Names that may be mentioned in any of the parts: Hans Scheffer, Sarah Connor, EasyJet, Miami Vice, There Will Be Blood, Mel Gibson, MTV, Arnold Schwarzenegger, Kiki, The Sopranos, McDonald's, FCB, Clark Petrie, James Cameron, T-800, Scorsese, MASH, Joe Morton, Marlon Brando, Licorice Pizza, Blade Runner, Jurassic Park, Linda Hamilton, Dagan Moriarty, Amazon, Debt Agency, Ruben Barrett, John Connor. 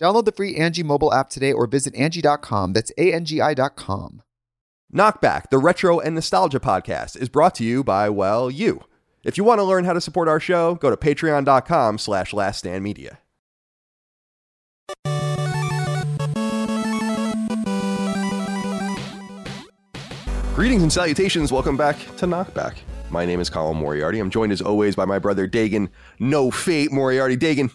Download the free Angie mobile app today or visit Angie.com. That's ANGI.com. Knockback, the retro and nostalgia podcast, is brought to you by, well, you. If you want to learn how to support our show, go to patreon.com/laststandmedia. Greetings and salutations. Welcome back to Knockback. My name is Colin Moriarty. I'm joined as always by my brother Dagan, No Fate Moriarty. Dagan.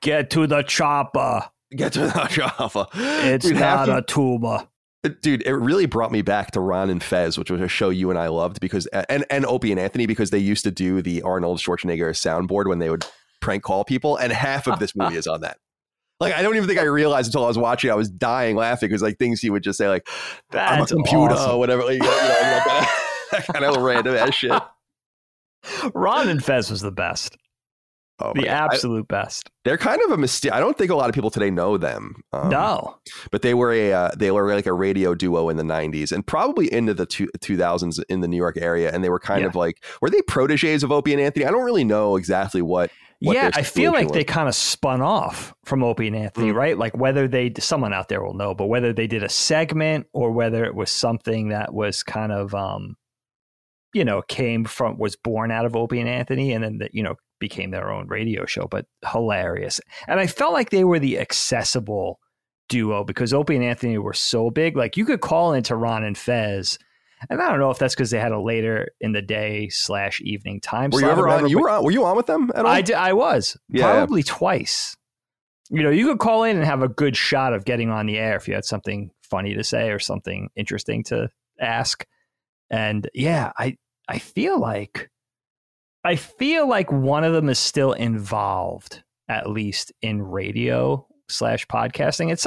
Get to the chopper. Get to the chopper. It's dude, not a tumor. Dude, it really brought me back to Ron and Fez, which was a show you and I loved because and Opie and Anthony, because they used to do the Arnold Schwarzenegger soundboard when they would prank call people. And half of this movie is on that. Like, I don't even think I realized until I was watching, I was dying laughing because like things he would just say like, I'm a computer awesome. Or whatever. Like, you know, that kind of random ass shit. Ron and Fez was the best. Oh, the absolute best. They're kind of a mistake. I don't think a lot of people today know them. No, but they were a radio duo in the 90s and probably into the 2000s in the New York area. And they were kind of like, were they proteges of Opie and Anthony? I don't really know exactly what I feel like was. They kind of spun off from Opie and Anthony, right? Like whether someone out there will know, but whether they did a segment or whether it was something that was kind of, was born out of Opie and Anthony and then, became their own radio show, but hilarious. And I felt like they were the accessible duo because Opie and Anthony were so big. Like you could call into Ron and Fez, and I don't know if that's because they had a later in the day / evening time. Were you ever on? Were you on with them at all? I was probably twice. You know, you could call in and have a good shot of getting on the air if you had something funny to say or something interesting to ask. And yeah, I feel like one of them is still involved, at least in radio / podcasting. It's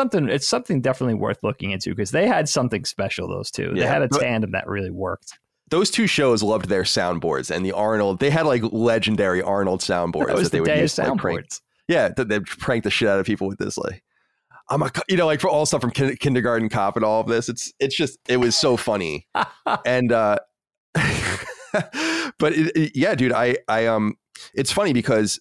something definitely worth looking into because they had something special, those two. Yeah, they had a tandem that really worked. Those two shows loved their soundboards and the Arnold. They had like legendary Arnold soundboards that they would use to prank. Yeah, they'd prank the shit out of people with this like. For all stuff from Kindergarten Cop and all of this, it was so funny. And but dude, I it's funny because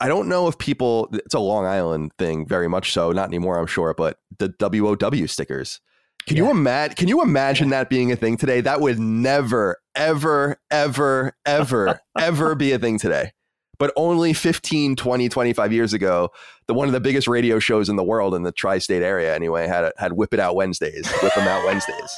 I don't know if people, it's a Long Island thing very much so, not anymore, I'm sure, but the WOW stickers. Can you imagine that being a thing today? That would never, ever, ever, ever, ever be a thing today. But only 15, 20, 25 years ago, one of the biggest radio shows in the world in the tri-state area anyway had Whip It Out Wednesdays, Whip Them Out Wednesdays.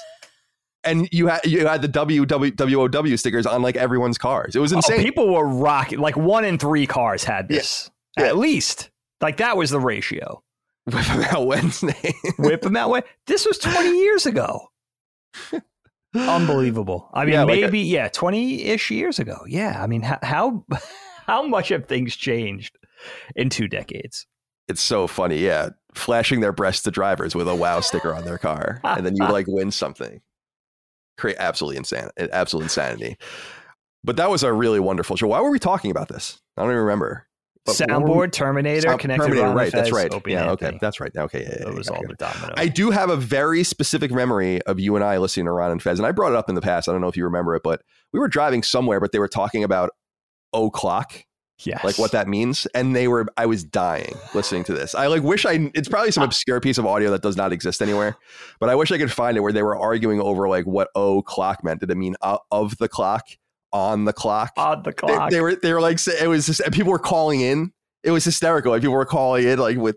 And you had the WOW stickers on like everyone's cars. It was insane. Oh, people were rocking. Like 1 in 3 cars had this. Yeah. At least. Like that was the ratio. Whip Them Out Wednesday. Whip Them Out Wednesday. This was 20 years ago. Unbelievable. I mean, 20-ish years ago. Yeah. I mean, how much have things changed in 2 decades? It's so funny. Yeah. Flashing their breasts to drivers with a WOW sticker on their car. And then you like win something. Create absolute insanity. But that was a really wonderful show. Why were we talking about this? I don't even remember. Soundboard, Terminator, connected Terminator, right, that's right. Yeah, okay, that's right. Okay, yeah, it was all the domino. I do have a very specific memory of you and I listening to Ron and Fez, and I brought it up in the past. I don't know if you remember it, but we were driving somewhere, but they were talking about o'clock. Yes. Like what that means. And I was dying listening to this. It's probably some obscure piece of audio that does not exist anywhere, but I wish I could find it where they were arguing over like what o'clock meant. Did it mean of the clock, on the clock? On the clock. They were like, it was just, and people were calling in. It was hysterical. People were calling in like with,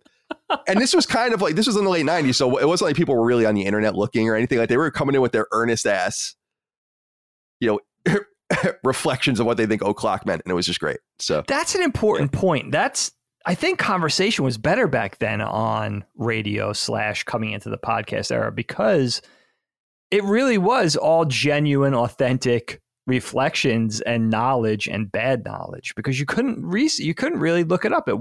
and this was kind of like, this was in the late 90s. So it wasn't like people were really on the internet looking or anything. Like they were coming in with their earnest ass, reflections of what they think o'clock meant, and it was just great. So that's an important point. That's, I think conversation was better back then on radio / coming into the podcast era, because it really was all genuine, authentic reflections and knowledge, and bad knowledge, because you couldn't really look it up. We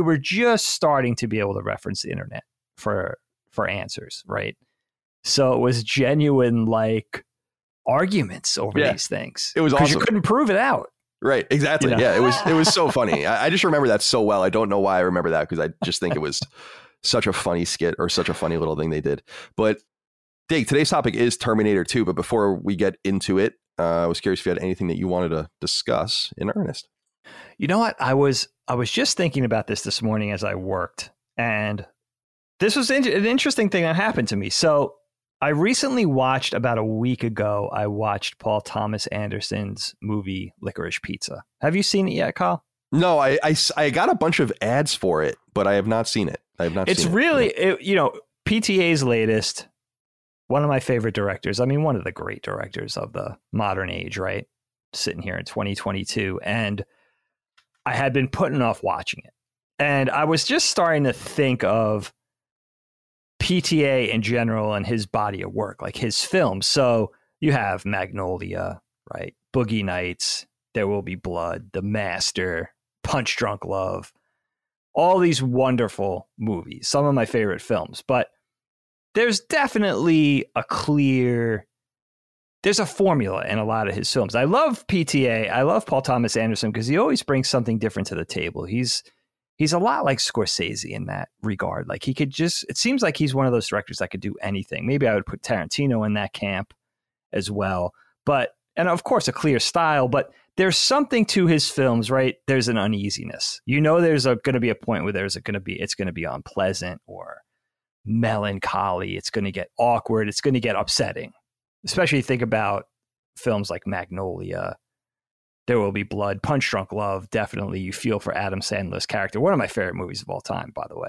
were just starting to be able to reference the internet for answers, right? So it was genuine, like, arguments over these things. It was awesome. You couldn't prove it out, right? Exactly. Yeah, it was so funny. I just remember that so well. I don't know why I remember that, because I just think it was such a funny skit, or such a funny little thing they did. But Dig, today's topic is Terminator 2, but before we get into it, I was curious if you had anything that you wanted to discuss in earnest. You know what, I was just thinking about this morning as I worked, and this was an interesting thing that happened to me. So I recently watched, about a week ago, I watched Paul Thomas Anderson's movie Licorice Pizza. Have you seen it yet, Kyle? No, I got a bunch of ads for it, but I have not seen it. PTA's latest, one of my favorite directors. I mean, one of the great directors of the modern age, right? Sitting here in 2022. And I had been putting off watching it. And I was just starting to think of PTA in general and his body of work, like his films. So you have Magnolia, right? Boogie Nights, There Will Be Blood, The Master, Punch Drunk Love, all these wonderful movies, some of my favorite films. But there's definitely there's a formula in a lot of his films. I love PTA. I love Paul Thomas Anderson because he always brings something different to the table. He's a lot like Scorsese in that regard. Like he could just, it seems like he's one of those directors that could do anything. Maybe I would put Tarantino in that camp as well. But, and of course a clear style, but there's something to his films, right? There's an uneasiness. There's going to be a point where it's going to be unpleasant or melancholy. It's going to get awkward. It's going to get upsetting. Especially think about films like Magnolia, There Will Be Blood, Punch Drunk Love. Definitely you feel for Adam Sandler's character. One of my favorite movies of all time, by the way.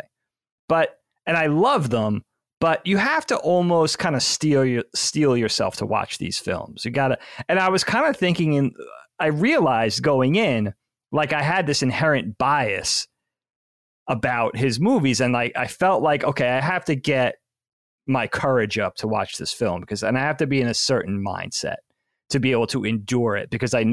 And I love them, but you have to almost kind of steel yourself to watch these films. You gotta, and I was kind of thinking, and I realized going in, like I had this inherent bias about his movies. And like, I felt like, okay, I have to get my courage up to watch this film and I have to be in a certain mindset to be able to endure it, because I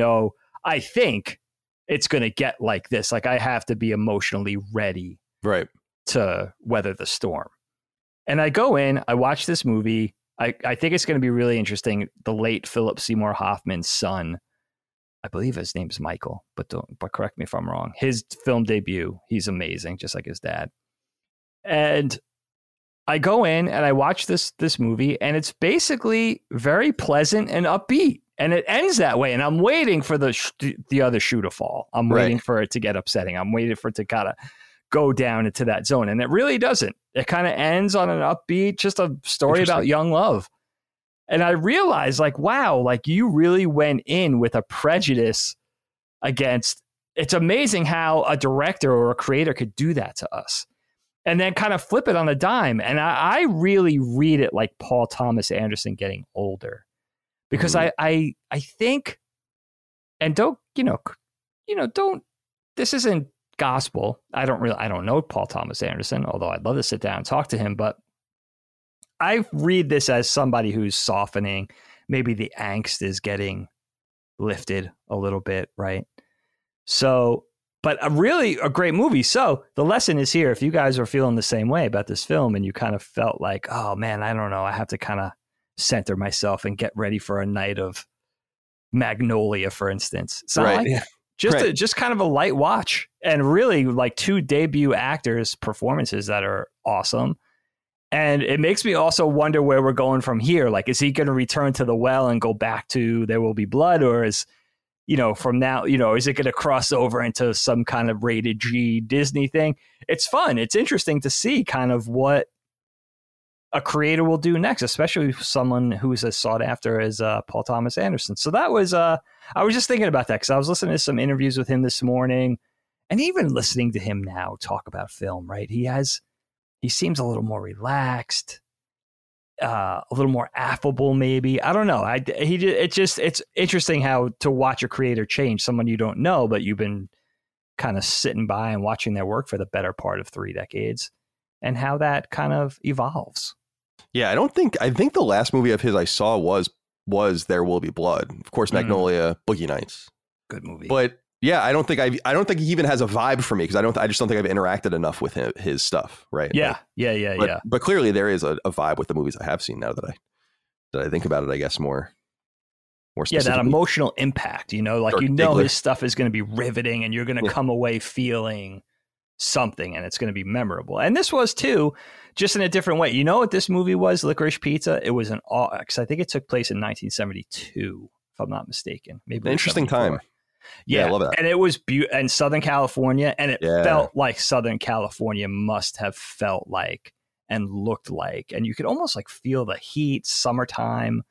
think it's going to get like this. Like I have to be emotionally ready, right, to weather the storm. And I go in, I watch this movie. I think it's going to be really interesting. The late Philip Seymour Hoffman's son, I believe his name's Michael, but correct me if I'm wrong. His film debut, he's amazing, just like his dad. And I go in and I watch this movie, and it's basically very pleasant and upbeat. And it ends that way. And I'm waiting for the other shoe to fall. I'm waiting for it to get upsetting. I'm waiting for it to kind of go down into that zone. And it really doesn't. It kind of ends on an upbeat, just a story about young love. And I realized, like, wow, like you really went in with a prejudice against. It's amazing how a director or a creator could do that to us. And then kind of flip it on a dime. And I really read it like Paul Thomas Anderson getting older. Because I think, and don't, this isn't gospel. I don't know Paul Thomas Anderson, although I'd love to sit down and talk to him, but I read this as somebody who's softening. Maybe the angst is getting lifted a little bit, right? So, but a great movie. So the lesson is here. If you guys are feeling the same way about this film and you kind of felt like, oh man, I don't know, I have to kind of center myself and get ready for a night of Magnolia, for instance. It's not like Just kind of a light watch, and really like two debut actors' performances that are awesome. And it makes me also wonder where we're going from here. Like, is he going to return to the well and go back to There Will Be Blood, or is, you know, from now, you know, is it going to cross over into some kind of rated G Disney thing? It's fun. It's interesting to see kind of what a creator will do next, especially someone who is as sought after as Paul Thomas Anderson. So that was, I was just thinking about that because I was listening to some interviews with him this morning, and even listening to him now talk about film, right? He seems a little more relaxed, a little more affable, maybe. I don't know. It's interesting how to watch a creator change, someone you don't know, but you've been kind of sitting by and watching their work for the better part of 3 decades, and how that kind of evolves. Yeah, I think the last movie of his I saw was There Will Be Blood. Of course, Magnolia, Boogie Nights. Good movie. But yeah, I don't think he even has a vibe for me, because I just don't think I've interacted enough with his stuff, right? Yeah. Like, yeah. But clearly there is a vibe with the movies I have seen now that I think about it, I guess, more specifically. Yeah, that emotional impact, you know, like, or, you know, his stuff is going to be riveting, and you're going to come away feeling something, and it's going to be memorable. And this was too, just in a different way. You know what this movie was? Licorice Pizza. It was because I think it took place in 1972, if I'm not mistaken. Maybe an interesting time. Yeah, I love that. And it was beautiful in Southern California, and it felt like Southern California must have felt like and looked like, and you could almost like feel the heat, summertime,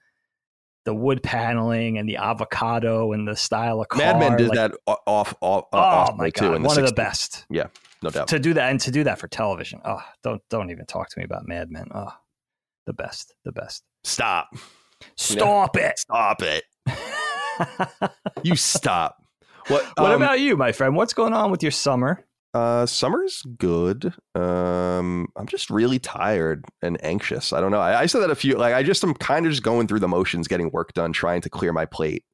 the wood paneling and the avocado and the style of car. Mad Men did like, that off. Oh my God, one of the best. Yeah. No doubt. To do that, and to do that for television. Oh, don't even talk to me about Mad Men. Oh, the best. Stop it. You stop. What about you, my friend? What's going on with your summer? Summer's good. I'm just really tired and anxious. I don't know. I said that a few. Like, I just am kind of just going through the motions, getting work done, trying to clear my plate.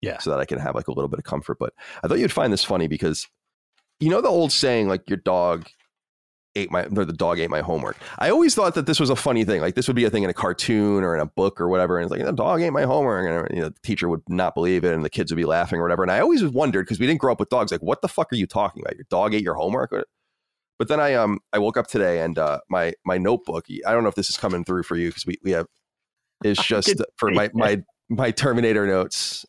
Yeah. So that I can have like a little bit of comfort. But I thought you'd find this funny because, you know, the old saying, like, the dog ate my homework. I always thought that this was a funny thing. Like, this would be a thing in a cartoon or in a book or whatever. And it's like, the dog ate my homework. And, you know, the teacher would not believe it, and the kids would be laughing or whatever. And I always wondered, because we didn't grow up with dogs, like, what the fuck are you talking about? Your dog ate your homework? But then I woke up today, and my notebook, I don't know if this is coming through for you, because we have, it's just for my Terminator notes.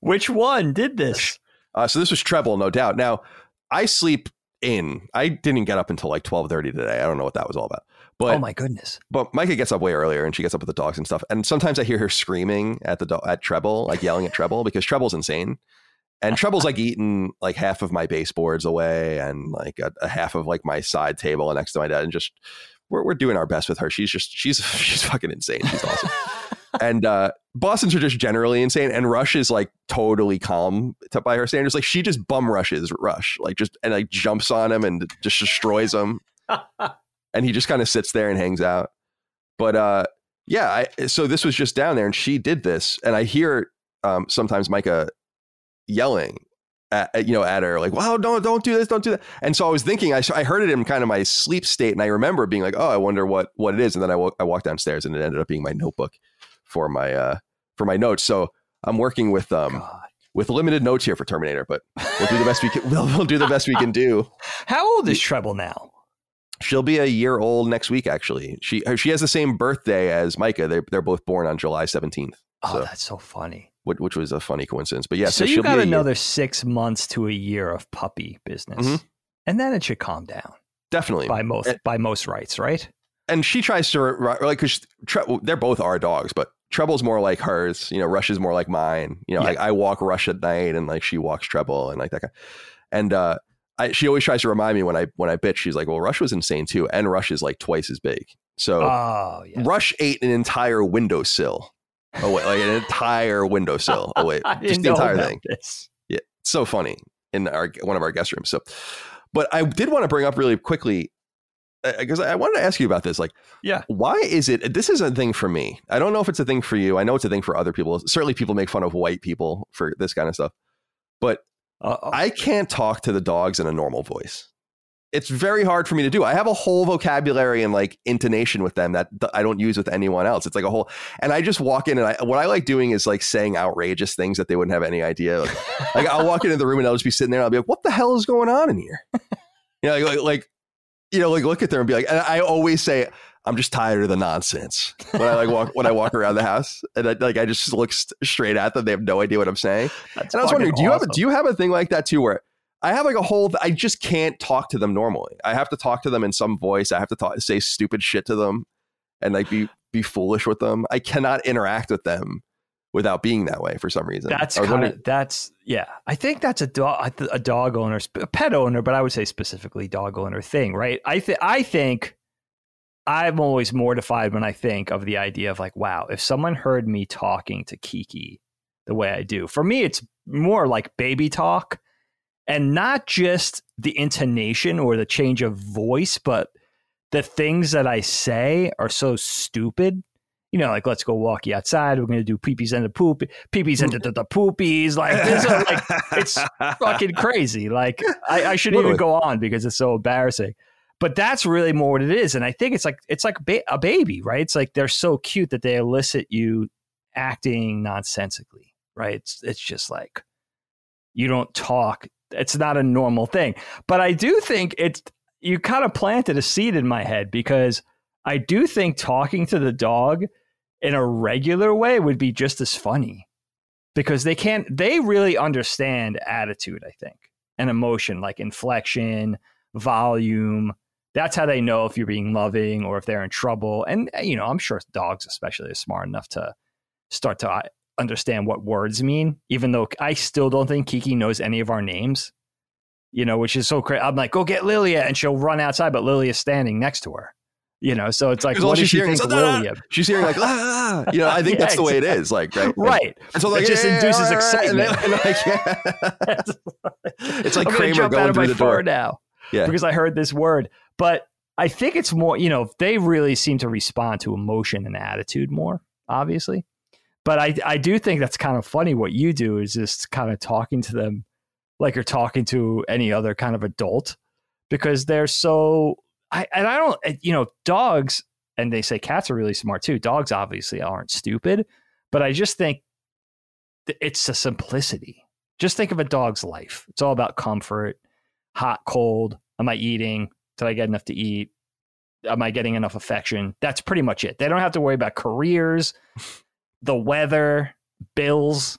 Which one did this? So this was Treble, no doubt. Now, I sleep in. I didn't get up until like 12:30 today. I don't know what that was all about. But oh my goodness! But Micah gets up way earlier, and she gets up with the dogs and stuff. And sometimes I hear her screaming at at Treble, like yelling at Treble, because Treble's insane. And Treble's like eaten like half of my baseboards away, and like a half of like my side table next to my dad. And just we're doing our best with her. She's fucking insane. She's awesome. And Boston's are just generally insane, and Rush is like totally calm by her standards. Like, she just bum rushes Rush, like, just, and like jumps on him and just destroys him, and he just kind of sits there and hangs out. But so this was just down there, and she did this, and I hear sometimes Micah yelling at her, like, wow, don't do this, don't do that. And so I was thinking, I heard it in kind of my sleep state, and I remember being like, oh, I wonder what it is. And then I walked downstairs, and it ended up being my notebook for my notes. So I'm working with limited notes here for Terminator, but we'll do the best we can. We'll do the best we can do. How old is Treble now? She'll be a year old next week. Actually, she has the same birthday as Micah. They're both born on July 17th. Oh, so that's so funny. Which was a funny coincidence, but yeah. So you got another 6 months to a year of puppy business, and then it should calm down. Definitely by most rights, right? And she tries to, like, because they're both our dogs, but Treble's more like hers, you know. Rush is more like mine, you know. Yeah. Like, I walk Rush at night, and like she walks Treble, and like that guy. And she always tries to remind me when I bitch, she's like, "Well, Rush was insane too, and Rush is like twice as big." So Rush ate an entire windowsill. Oh wait, like an entire windowsill. Oh wait, just the entire thing. This. Yeah, it's so funny in one of our guest rooms. So, but I did want to bring up really quickly, because I wanted to ask you about this. Like, yeah, why is it? This is a thing for me. I don't know if it's a thing for you. I know it's a thing for other people. Certainly, people make fun of white people for this kind of stuff. But I can't talk to the dogs in a normal voice. it's very hard for me to do. I have a whole vocabulary and like intonation with them that I don't use with anyone else. It's like a whole, and I just walk in and what I like doing is like saying outrageous things that they wouldn't have any idea. Like I'll walk into the room and I'll just be sitting there and I'll be like, what the hell is going on in here? You know, like look at them and be like, and I always say, I'm just tired of the nonsense when I walk around the house, and I just look straight at them. They have no idea what I'm saying. That's and I was wondering, awesome. do you have a thing like that too, where I have like a whole, I just can't talk to them normally. I have to talk to them in some voice. I have to say stupid shit to them and like be foolish with them. I cannot interact with them without being that way for some reason. I think that's a dog owner, a pet owner, but I would say specifically dog owner thing, right? I think I'm always mortified when I think of the idea of like, wow, if someone heard me talking to Kiki the way I do. For me, it's more like baby talk, and not just the intonation or the change of voice, but the things that I say are so stupid. You know, like, let's go walkie outside. We're going to do peepees and the poop, peepees and the poopies. Like, this is like, it's fucking crazy. Like, I shouldn't even go on because it's so embarrassing. But that's really more what it is. And I think it's like a baby, right? It's like they're so cute that they elicit you acting nonsensically, right? It's just like you don't talk. It's not a normal thing. But I do think you kind of planted a seed in my head, because I do think talking to the dog in a regular way would be just as funny, because they really understand attitude, I think, and emotion, like inflection, volume. That's how they know if you're being loving or if they're in trouble. And, you know, I'm sure dogs especially are smart enough to start to understand what words mean, even though I still don't think Kiki knows any of our names, you know, which is so crazy. I'm like, go get Lilia, and she'll run outside, but Lilia's standing next to her, you know, so it's like, what does she think of Lilia? She's hearing like, ah, you know, I think yeah, that's the way it is. Like, right. And so like, it just induces excitement. It's like Kramer going through the door now. Yeah. Because I heard this word. But I think it's more, you know, they really seem to respond to emotion and attitude more, obviously. But I do think that's kind of funny. What you do is just kind of talking to them like you're talking to any other kind of adult, because they're so, I don't, you know, dogs, and they say cats are really smart too. Dogs obviously aren't stupid, but I just think it's a simplicity. Just think of a dog's life. It's all about comfort. Hot, cold, am I eating? Did I get enough to eat? Am I getting enough affection? That's pretty much it. They don't have to worry about careers, the weather, bills.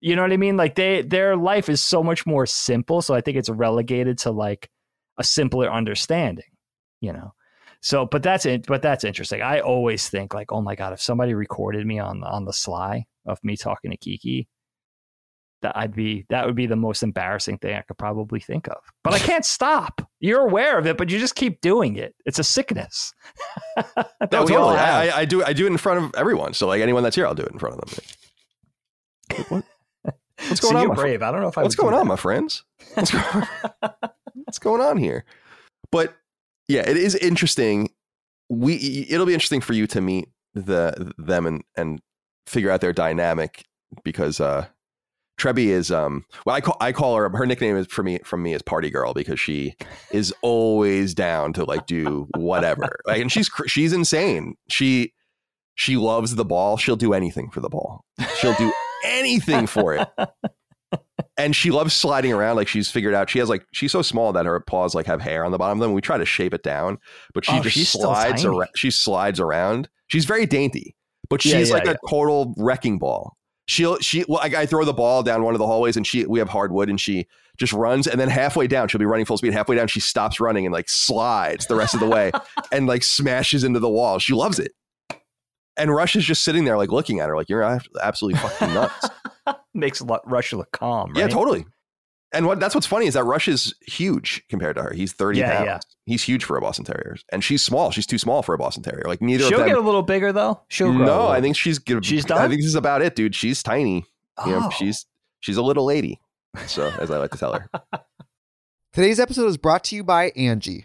You know what I mean? Like their life is so much more simple. So I think it's relegated to like a simpler understanding, you know? So, but that's it. But that's interesting. I always think like, oh my God, if somebody recorded me on the sly of me talking to Kiki, that would be the most embarrassing thing I could probably think of. But I can't stop. You're aware of it, but you just keep doing it. It's a sickness. Totally. I do it in front of everyone. So like anyone that's here, I'll do it in front of them. Like, what's going on? Brave. I don't know if I. What's going on, my friends? What's going on here? But yeah, it is interesting. It'll be interesting for you to meet them and figure out their dynamic, because Trebi is I call her nickname is from me is Party Girl, because she is always down to like do whatever, like, and she's insane. She loves the ball. She'll do anything for the ball. She'll do anything for it. And she loves sliding around. Like, she's figured out, she has like, she's so small that her paws like have hair on the bottom of them. We try to shape it down, but she slides around. She's very dainty, but she's a total wrecking ball. I throw the ball down one of the hallways, and we have hardwood, and she just runs, and then halfway down, she'll be running full speed. Halfway down, she stops running and like slides the rest of the way and like smashes into the wall. She loves it. And Rush is just sitting there like looking at her like, you're absolutely fucking nuts. Makes Rush look calm, right? Yeah, totally. And that's what's funny is that Rush is huge compared to her. He's 30 pounds. Yeah. He's huge for a Boston Terrier. And she's small. She's too small for a Boston Terrier. Like, neither of them. She'll get a little bigger, though. No, I think she's good. She's done? I think this is about it, dude. She's tiny. Oh. You know, she's a little lady. So, as I like to tell her. Today's episode is brought to you by Angie.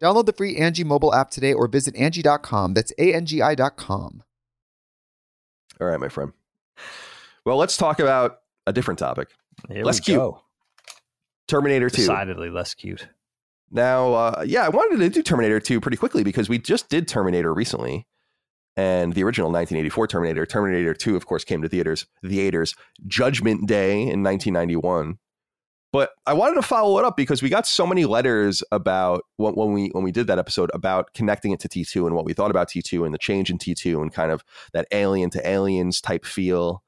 Download the free Angie mobile app today or visit Angie.com. That's ANGI.com. All right, my friend. Well, let's talk about a different topic. Here less cute. Go. Terminator 2. Decidedly less cute. Now, I wanted to do Terminator 2 pretty quickly because we just did Terminator recently. And the original 1984 Terminator 2, of course, came to theaters Judgment Day in 1991. But I wanted to follow it up because we got so many letters about when we did that episode about connecting it to T2 and what we thought about T2 and the change in T2 and kind of that Alien to Aliens type feel.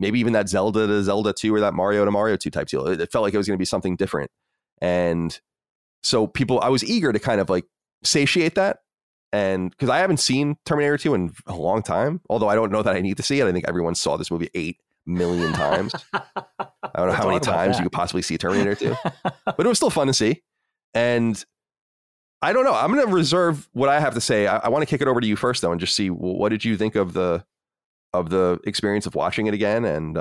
Maybe even that Zelda to Zelda 2 or that Mario to Mario 2 type deal. It felt like it was going to be something different. And so I was eager to kind of like satiate that. And because I haven't seen Terminator 2 in a long time, although I don't know that I need to see it. I think everyone saw this movie 8 million times. I don't know how many times you could possibly see Terminator 2, but it was still fun to see. And I don't know. I'm going to reserve what I have to say. I want to kick it over to you first, though, and just see what did you think of the experience of watching it again, and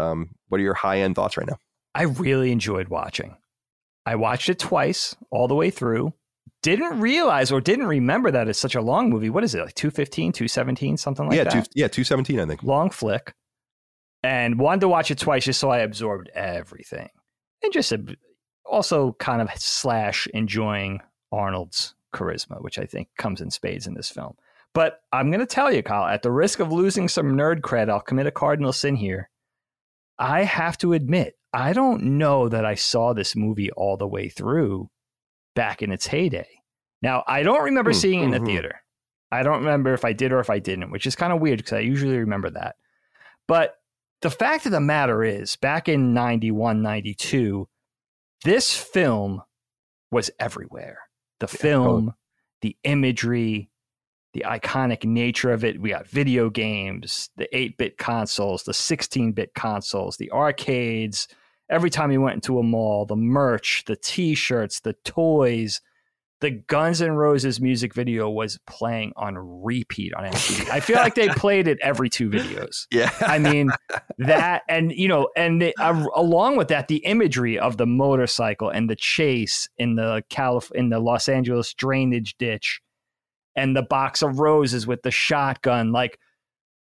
what are your high end thoughts right now? I really enjoyed watching. I watched it twice all the way through. Didn't realize or didn't remember that it's such a long movie. What is it, like 2:15, 2:17, something like that? 2:17, I think. Long flick. And wanted to watch it twice just so I absorbed everything. And just also kind of / enjoying Arnold's charisma, which I think comes in spades in this film. But I'm going to tell you, Kyle, at the risk of losing some nerd cred, I'll commit a cardinal sin here. I have to admit, I don't know that I saw this movie all the way through back in its heyday. Now, I don't remember seeing it in the theater. I don't remember if I did or if I didn't, which is kind of weird because I usually remember that. But the fact of the matter is, back in 91, 92, this film was everywhere. The film, the imagery, the iconic nature of it. We got video games, the 8-bit consoles, the 16-bit consoles, the arcades. Every time you went into a mall, the merch, the T-shirts, the toys, the Guns N' Roses music video was playing on repeat on MTV. I feel like they played it every two videos. Yeah. I mean, that and along with that, the imagery of the motorcycle and the chase in the Los Angeles drainage ditch and the box of roses with the shotgun,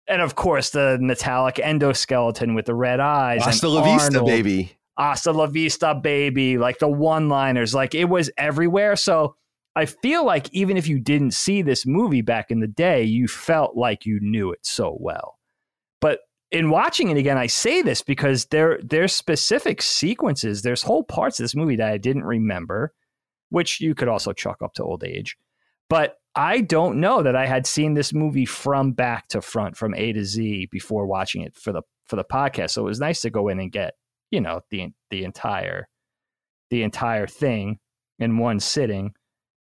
and of course, the metallic endoskeleton with the red eyes. Hasta la vista, baby. Hasta la vista, baby. Like the one-liners, it was everywhere. So I feel like even if you didn't see this movie back in the day, you felt like you knew it so well. But in watching it again, I say this because there's specific sequences. There's whole parts of this movie that I didn't remember, which you could also chalk up to old age. But I don't know that I had seen this movie from back to front, from A to Z, before watching it for the podcast. So it was nice to go in and get, the entire thing in one sitting.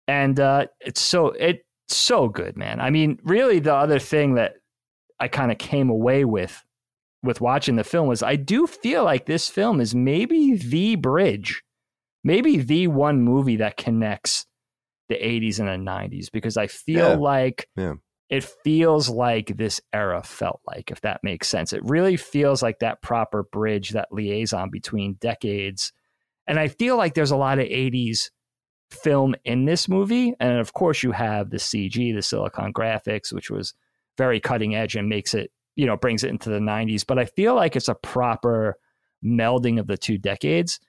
And it's so good, man. I mean, really, the other thing that I kind of came away with watching the film was I do feel like this film is maybe the bridge, maybe the one movie that connects the 80s and the 90s, because I feel like it feels like this era felt like, if that makes sense. It really feels like that proper bridge, that liaison between decades. And I feel like there's a lot of 80s film in this movie. And of course you have the CG, the silicon graphics, which was very cutting edge and makes it, you know, brings it into the 90s. But I feel like it's a proper melding of the two decades.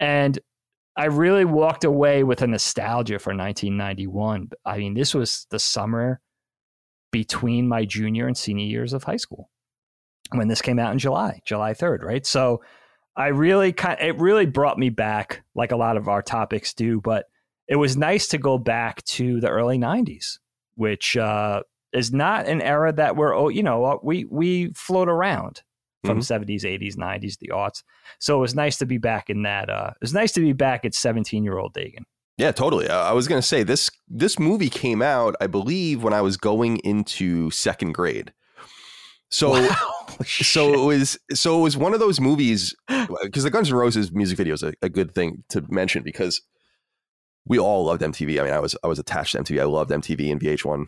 And I really walked away with a nostalgia for 1991. I mean, this was the summer between my junior and senior years of high school when this came out in July 3rd, right? So I really it really brought me back, like a lot of our topics do, but it was nice to go back to the early 90s, which is not an era that we're, you know, we float around from 70s, 80s, 90s, the aughts. So it was nice to be back in that. It was nice to be back at 17-year-old Dagan. Yeah, totally. I was going to say this movie came out, I believe, when I was going into second grade. So, wow. So it was one of those movies, because the Guns N' Roses music video is a good thing to mention because we all loved MTV. I mean, I was attached to MTV. I loved MTV and VH1,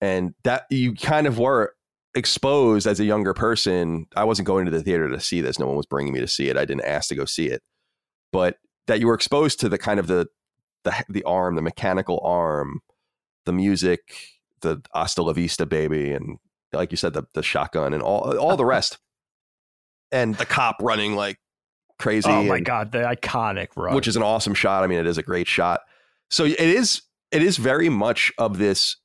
and that you kind of were exposed as a younger person. I wasn't going to the theater to see this. No one was bringing me to see it. I didn't ask to go see it, but that you were exposed to the kind of the arm, the mechanical arm, the music, the hasta la vista baby, and like you said, the shotgun and all the rest, and the cop running like crazy. Oh my God, the iconic run, which is an awesome shot. I mean, it is a great shot. So it is very much of this.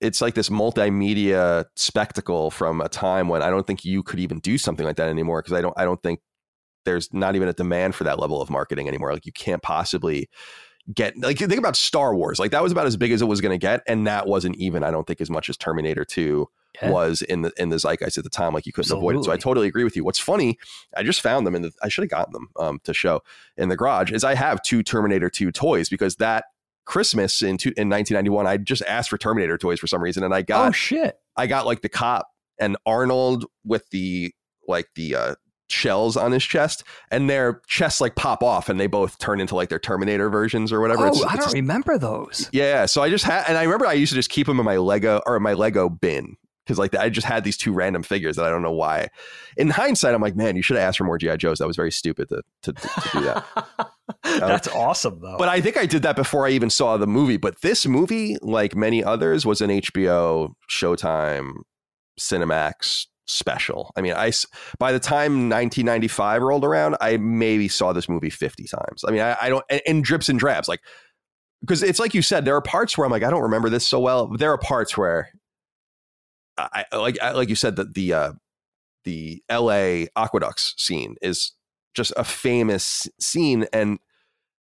It's like this multimedia spectacle from a time when I don't think you could even do something like that anymore, because I don't think there's not even a demand for that level of marketing anymore. Like you can't possibly get, like, think about Star Wars. Like that was about as big as it was going to get, and that wasn't even, I don't think, as much as Terminator 2 was in the zeitgeist at the time. Like you couldn't avoid it. So I totally agree with you. What's funny, I just found them, and I should have gotten them to show in the garage, is I have two Terminator 2 toys, because that Christmas in 1991, I just asked for Terminator toys for some reason, and I got I got like the cop and Arnold with the shells on his chest, and their chests like pop off, and they both turn into like their Terminator versions or whatever. I don't remember those. Yeah, so I just had, and I remember I used to just keep them in my Lego bin, because like I just had these two random figures that I don't know why. In hindsight, I'm like, man, you should have asked for more G.I. Joes. That was very stupid to do that. That's awesome, though. But I think I did that before I even saw the movie. But this movie, like many others, was an HBO, Showtime, Cinemax special. I mean, by the time 1995 rolled around, I maybe saw this movie 50 times. I mean, I don't, and drips and drabs, like, because it's like you said, there are parts where I'm like, I don't remember this so well. But there are parts where I like you said, that the LA aqueducts scene is just a famous scene, and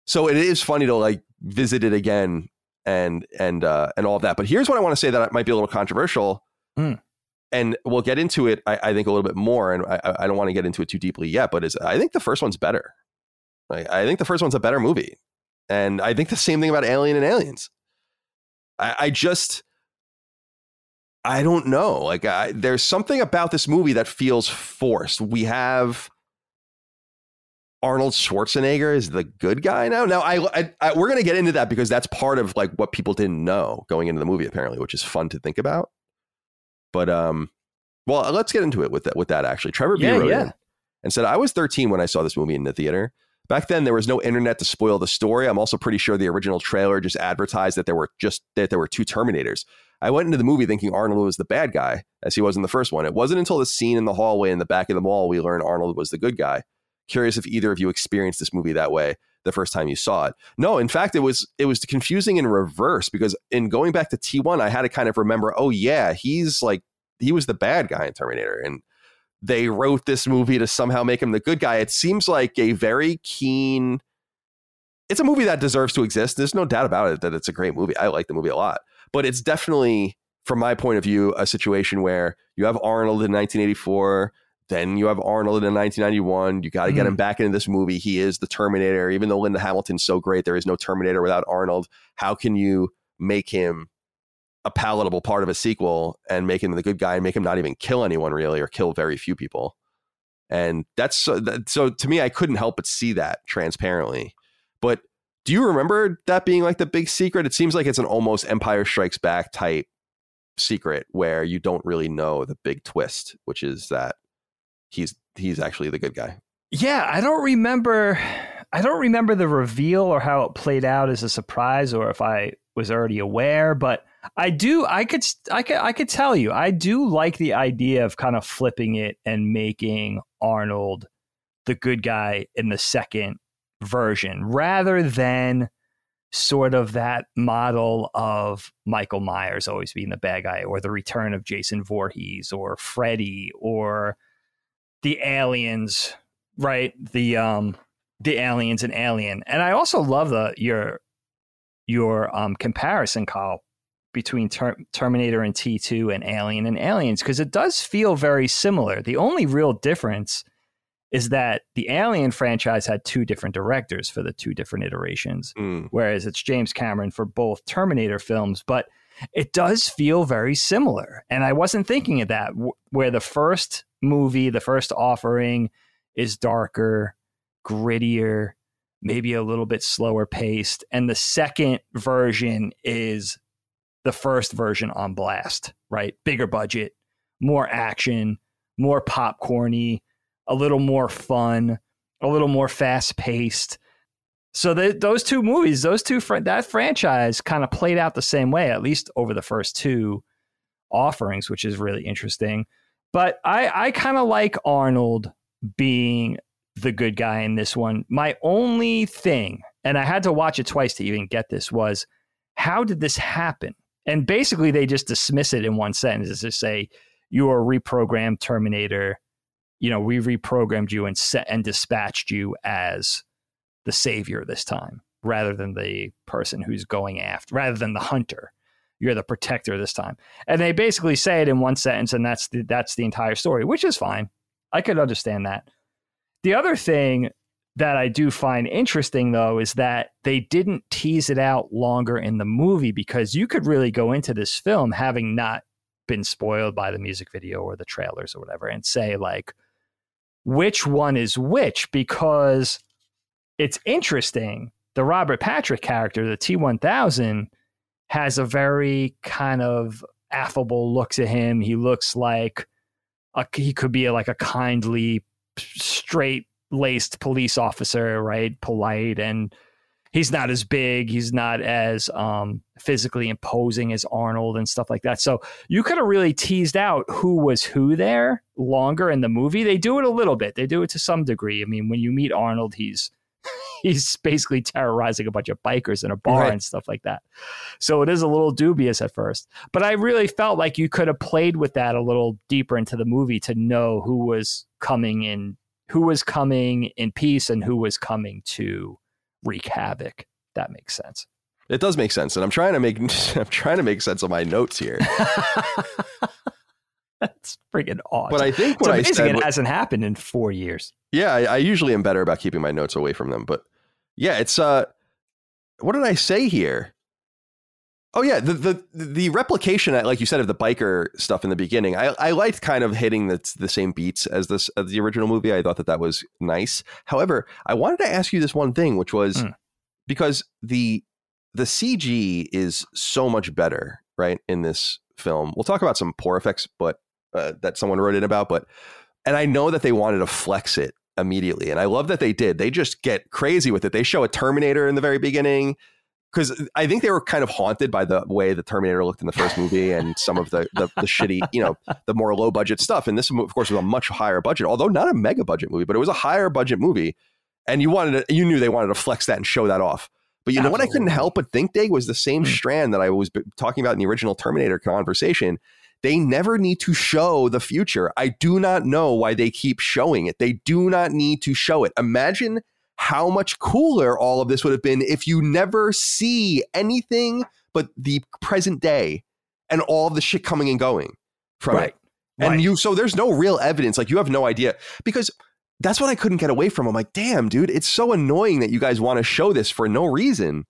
so it is funny to like visit it again and all of that. But here's what I want to say that might be a little controversial, and we'll get into it, I think, a little bit more, and I don't want to get into it too deeply yet, but I think the first one's better. Like, I think the first one's a better movie, and I think the same thing about Alien and Aliens. I don't know. Like, there's something about this movie that feels forced. We have Arnold Schwarzenegger is the good guy now. Now, we're going to get into that, because that's part of like what people didn't know going into the movie, apparently, which is fun to think about. But well, let's get into it with that. Actually, Trevor B wrote in and said, I was 13 when I saw this movie in the theater. Back then, there was no internet to spoil the story. I'm also pretty sure the original trailer just advertised that there were two Terminators. I went into the movie thinking Arnold was the bad guy, as he was in the first one. It wasn't until the scene in the hallway in the back of the mall we learned Arnold was the good guy. Curious if either of you experienced this movie that way the first time you saw it. No, in fact, it was confusing in reverse, because in going back to T1, I had to kind of remember, oh yeah, he was the bad guy in Terminator, and they wrote this movie to somehow make him the good guy. It seems like a very keen... It's a movie that deserves to exist. There's no doubt about it that it's a great movie. I like the movie a lot. But it's definitely, from my point of view, a situation where you have Arnold in 1984, then you have Arnold in 1991. You got to get him back into this movie. He is the Terminator. Even though Linda Hamilton's so great, there is no Terminator without Arnold. How can you make him a palatable part of a sequel and make him the good guy and make him not even kill anyone, really, or kill very few people? And so to me, I couldn't help but see that transparently. But do you remember that being like the big secret? It seems like it's an almost Empire Strikes Back type secret where you don't really know the big twist, which is that he's actually the good guy. Yeah, I don't remember the reveal or how it played out as a surprise, or if I was already aware, but I could tell you, I do like the idea of kind of flipping it and making Arnold the good guy in the second version, rather than sort of that model of Michael Myers always being the bad guy, or the return of Jason Voorhees or Freddy or the aliens, right? The aliens and Alien. And I also love your comparison, Kyle, between Terminator and T2 and Alien and Aliens, because it does feel very similar. The only real difference is that the Alien franchise had two different directors for the two different iterations, whereas it's James Cameron for both Terminator films. But it does feel very similar. And I wasn't thinking of that, where the first movie, the first offering is darker, grittier, maybe a little bit slower paced. And the second version is the first version on blast, right? Bigger budget, more action, more popcorny, a little more fun, a little more fast paced. So those two movies, that franchise kind of played out the same way, at least over the first two offerings, which is really interesting. But I kind of like Arnold being the good guy in this one. My only thing, and I had to watch it twice to even get this, was how did this happen? And basically they just dismiss it in one sentence. It's just say, you are reprogrammed Terminator. You know, we reprogrammed you and dispatched you as the savior this time, rather than the person who's going after, rather than the hunter. You're the protector this time. And they basically say it in one sentence, and that's the entire story, which is fine. I could understand that. The other thing that I do find interesting, though, is that they didn't tease it out longer in the movie, because you could really go into this film having not been spoiled by the music video or the trailers or whatever, and say, like, which one is which, because it's interesting. The Robert Patrick character, the T-1000, has a very kind of affable look to him. He looks like he could be like a kindly, straight-laced police officer, right? Polite, and he's not as big. He's not as physically imposing as Arnold and stuff like that. So you could have really teased out who was who there longer in the movie. They do it a little bit. They do it to some degree. I mean, when you meet Arnold, he's basically terrorizing a bunch of bikers in a bar, right, and stuff like that. So it is a little dubious at first, but I really felt like you could have played with that a little deeper into the movie to know who was coming in peace and who was coming to wreak havoc. That makes sense. It does make sense. And I'm trying to make sense of my notes here. That's freaking awesome. But I think what I said, it hasn't happened in 4 years. Yeah, I usually am better about keeping my notes away from them. But yeah, it's what did I say here? Oh, yeah, the replication, like you said, of the biker stuff in the beginning. I liked kind of hitting the same beats as the original movie. I thought that was nice. However, I wanted to ask you this one thing, which was because the CG is so much better, right, in this film. We'll talk about some poor effects, but that someone wrote in about. But and I know that they wanted to flex it immediately, and I love that they did. They just get crazy with it. They show a Terminator in the very beginning, because I think they were kind of haunted by the way the Terminator looked in the first movie, and some of the shitty, you know, the more low budget stuff. And this, of course, was a much higher budget, although not a mega budget movie, but it was a higher budget movie. And you knew they wanted to flex that and show that off. But you know what I couldn't help but think, Dave, was the same strand that I was talking about in the original Terminator conversation. They never need to show the future. I do not know why they keep showing it. They do not need to show it. Imagine how much cooler all of this would have been if you never see anything but the present day and all of the shit coming and going from it. And so there's no real evidence. Like, you have no idea, because that's what I couldn't get away from. I'm like, damn, dude, it's so annoying that you guys want to show this for no reason.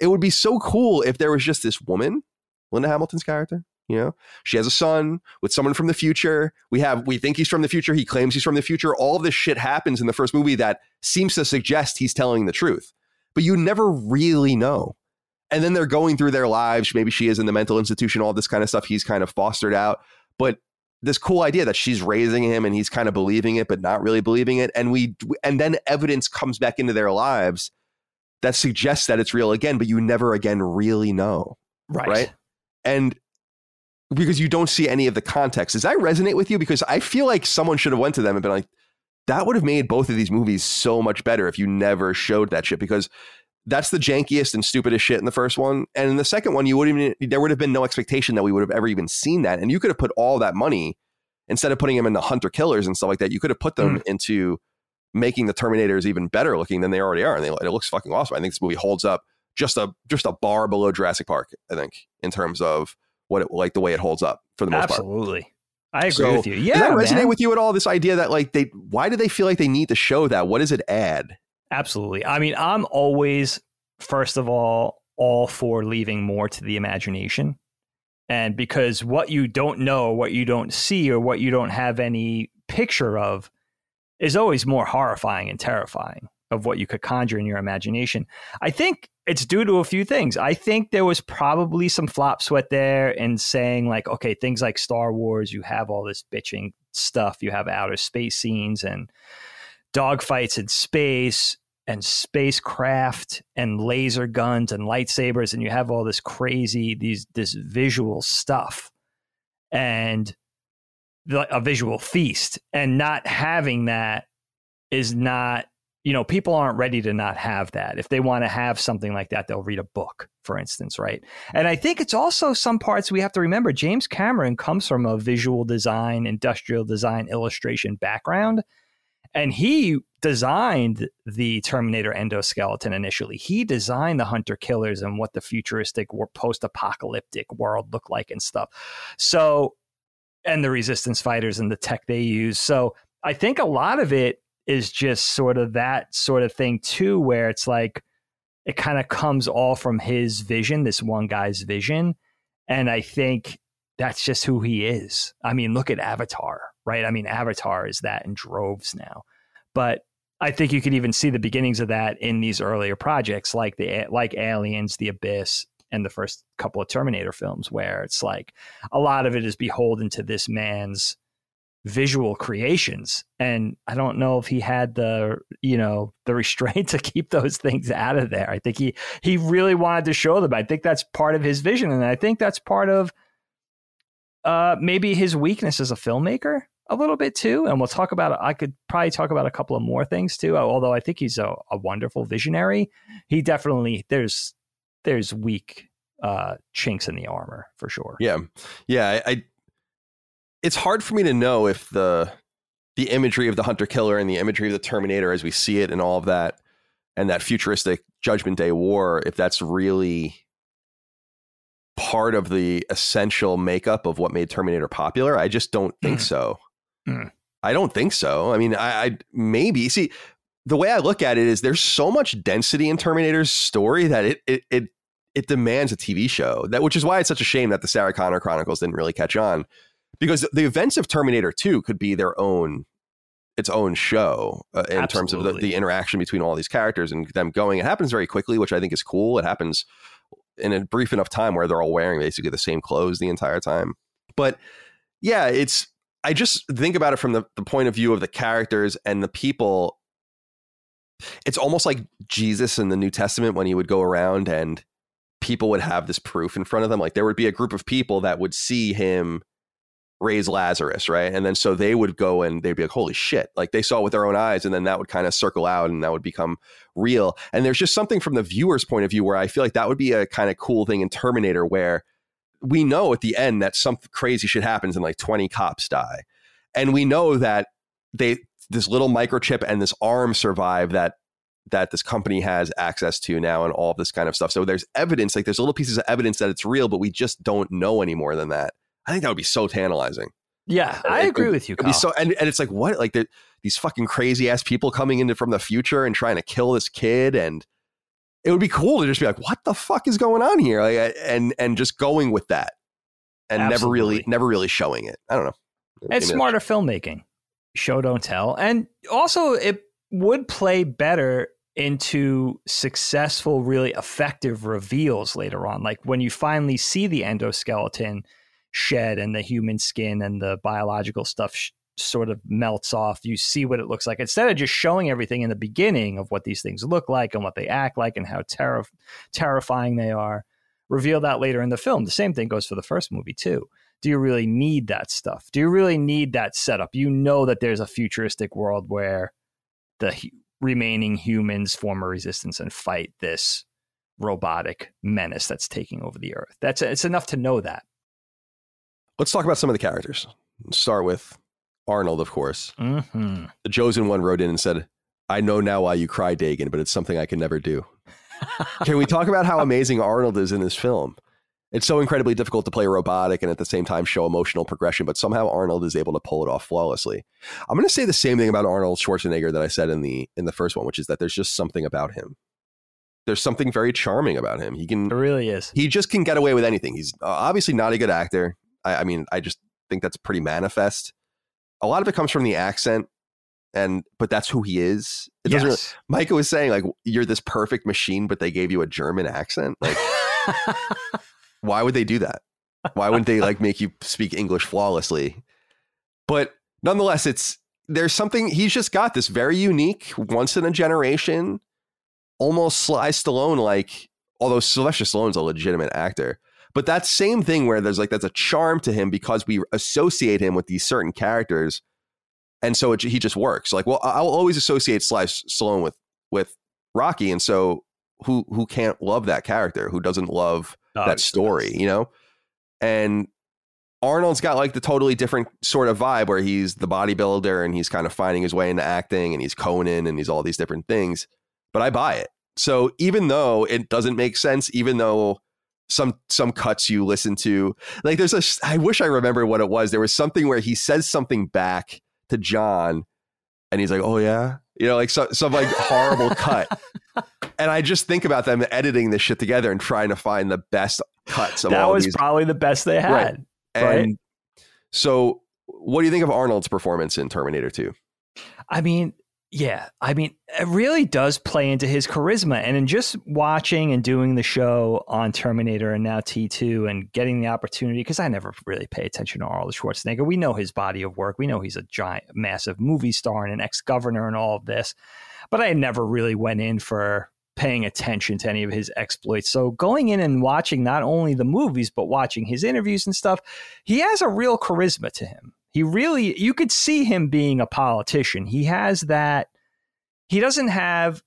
It would be so cool if there was just this woman, Linda Hamilton's character. You know, she has a son with someone from the future. We think he's from the future. He claims he's from the future. All of this shit happens in the first movie that seems to suggest he's telling the truth, but you never really know. And then they're going through their lives. Maybe she is in the mental institution, all this kind of stuff he's kind of fostered out. But this cool idea that she's raising him and he's kind of believing it, but not really believing it. And then evidence comes back into their lives that suggests that it's real again, but you never again really know. Right. And because you don't see any of the context. Does that resonate with you? Because I feel like someone should have went to them and been like, that would have made both of these movies so much better if you never showed that shit, because that's the jankiest and stupidest shit in the first one. And in the second one, there would have been no expectation that we would have ever even seen that. And you could have put all that money, instead of putting them into hunter killers and stuff like that, you could have put them into making the Terminators even better looking than they already are. And it looks fucking awesome. I think this movie holds up just a bar below Jurassic Park, I think, in terms of the way it holds up for the most part. Absolutely. I agree with you. Yeah. Does that resonate with you at all? This idea that why do they feel like they need to show that? What does it add? Absolutely. I mean, I'm always, first of all for leaving more to the imagination. And because what you don't know, what you don't see, or what you don't have any picture of is always more horrifying and terrifying of what you could conjure in your imagination. I think it's due to a few things. I think there was probably some flop sweat there in saying okay, things like Star Wars, you have all this bitching stuff. You have outer space scenes and dogfights in space and spacecraft and laser guns and lightsabers. And you have all this crazy, this visual stuff and a visual feast, and not having that is not, people aren't ready to not have that. If they want to have something like that, they'll read a book, for instance. Right. And I think it's also some parts we have to remember. James Cameron comes from a visual design, industrial design, illustration background. And he designed the Terminator endoskeleton initially. He designed the hunter killers and what the futuristic or post-apocalyptic world looked like and stuff. So, and the resistance fighters and the tech they use. So I think a lot of it is just sort of that sort of thing too, where it's it kind of comes all from his vision, this one guy's vision. And I think that's just who he is. I mean, look at Avatar, right? I mean, Avatar is that in droves now, but I think you can even see the beginnings of that in these earlier projects, like Aliens, The Abyss, and the first couple of Terminator films, where it's a lot of it is beholden to this man's visual creations. And I don't know if he had the restraint to keep those things out of there. I think he really wanted to show them. I think that's part of his vision. And I think that's part of maybe his weakness as a filmmaker a little bit too. And we'll talk about it. I could probably talk about a couple of more things too. Although I think he's a wonderful visionary. He definitely, there's weak chinks in the armor for sure. Yeah. Yeah. It's hard for me to know if the imagery of the hunter killer and the imagery of the Terminator as we see it and all of that, and that futuristic Judgment Day war, if that's really part of the essential makeup of what made Terminator popular. I just don't think so. I don't think so. I mean, I maybe see the way I look at it is there's so much density in Terminator's story that it demands a TV show, which is why it's such a shame that the Sarah Connor Chronicles didn't really catch on. Because the events of Terminator 2 could be its own show in Absolutely. Terms of the interaction between all these characters and them going. It happens very quickly, which I think is cool. It happens in a brief enough time where they're all wearing basically the same clothes the entire time. But yeah, I just think about it from the point of view of the characters and the people. It's almost like Jesus in the New Testament when he would go around and people would have this proof in front of them. Like there would be a group of people that would see him raise Lazarus, right? And then so they would go and they'd be like, holy shit, like they saw it with their own eyes, and then that would kind of circle out and that would become real. And there's just something from the viewer's point of view where I feel like that would be a kind of cool thing in Terminator, where we know at the end that some crazy shit happens and 20 cops die, and we know that this little microchip and this arm survive that this company has access to now and all this kind of stuff. So there's evidence, there's little pieces of evidence that it's real, but we just don't know any more than that. I think that would be so tantalizing. Yeah, I agree with you, Kyle. And it's what? These fucking crazy ass people coming from the future and trying to kill this kid. And it would be cool to just be what the fuck is going on here? And just going with that and Absolutely. never really showing it. I don't know. It's smarter filmmaking. Show, don't tell. And also it would play better into successful, really effective reveals later on. Like when you finally see the endoskeleton shed and the human skin and the biological stuff sort of melts off, you see what it looks like, instead of just showing everything in the beginning of what these things look like and what they act like and how terrifying they are. Reveal that later in the film. The same thing goes for the first movie too. Do you really need that stuff? Do you really need that setup? You know that there's a futuristic world where the remaining humans form a resistance and fight this robotic menace that's taking over the earth. It's enough to know that. Let's talk about some of the characters. Let's start with Arnold, of course. Mm-hmm. The Josen one wrote in and said, "I know now why you cry, Dagan, but it's something I can never do." Can we talk about how amazing Arnold is in this film? It's so incredibly difficult to play robotic and at the same time show emotional progression, but somehow Arnold is able to pull it off flawlessly. I'm going to say the same thing about Arnold Schwarzenegger that I said in the first one, which is that there's just something about him. There's something very charming about him. It really is. He just can get away with anything. He's obviously not a good actor. I mean, I just think that's pretty manifest. A lot of it comes from the accent. But that's who he is. It doesn't really, Micah was saying, like, you're this perfect machine, but they gave you a German accent. Like, why would they do that? Why wouldn't they like make you speak English flawlessly? But nonetheless, there's something, he's just got this very unique, once in a generation, almost Sly Stallone like, although Sylvester Stallone's a legitimate actor. But that same thing where there's like, that's a charm to him because we associate him with these certain characters. And so he just works. Like, well, I'll always associate Sly Stallone with Rocky. And so who can't love that character? Who doesn't love that story, you know? And Arnold's got like the totally different sort of vibe where he's the bodybuilder and he's kind of finding his way into acting and he's Conan and he's all these different things. But I buy it. So even though it doesn't make sense, even though some cuts you listen to, like there's I wish I remember what it was. There was something where he says something back to John and he's like, "Oh yeah," you know, like some like horrible cut. And I just think about them editing this shit together and trying to find the best cuts of all these. That was probably the best they had. Right. And so what do you think of Arnold's performance in Terminator 2? I mean, yeah, I mean, it really does play into his charisma. And in just watching and doing the show on Terminator and now T2 and getting the opportunity, because I never really pay attention to Arnold Schwarzenegger. We know his body of work. We know he's a giant, massive movie star and an ex-governor and all of this. But I never really went in for paying attention to any of his exploits. So going in and watching not only the movies, but watching his interviews and stuff, he has a real charisma to him. He really, you could see him being a politician. He has that. He doesn't have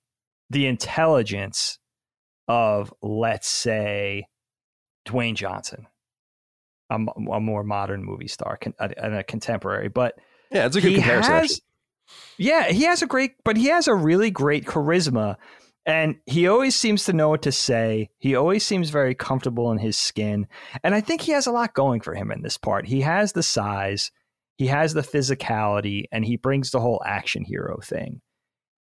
the intelligence of, let's say, Dwayne Johnson, a more modern movie star and a contemporary. But yeah, it's a good comparison. He has a really great charisma, and he always seems to know what to say. He always seems very comfortable in his skin, and I think he has a lot going for him in this part. He has the size. He has the physicality, and he brings the whole action hero thing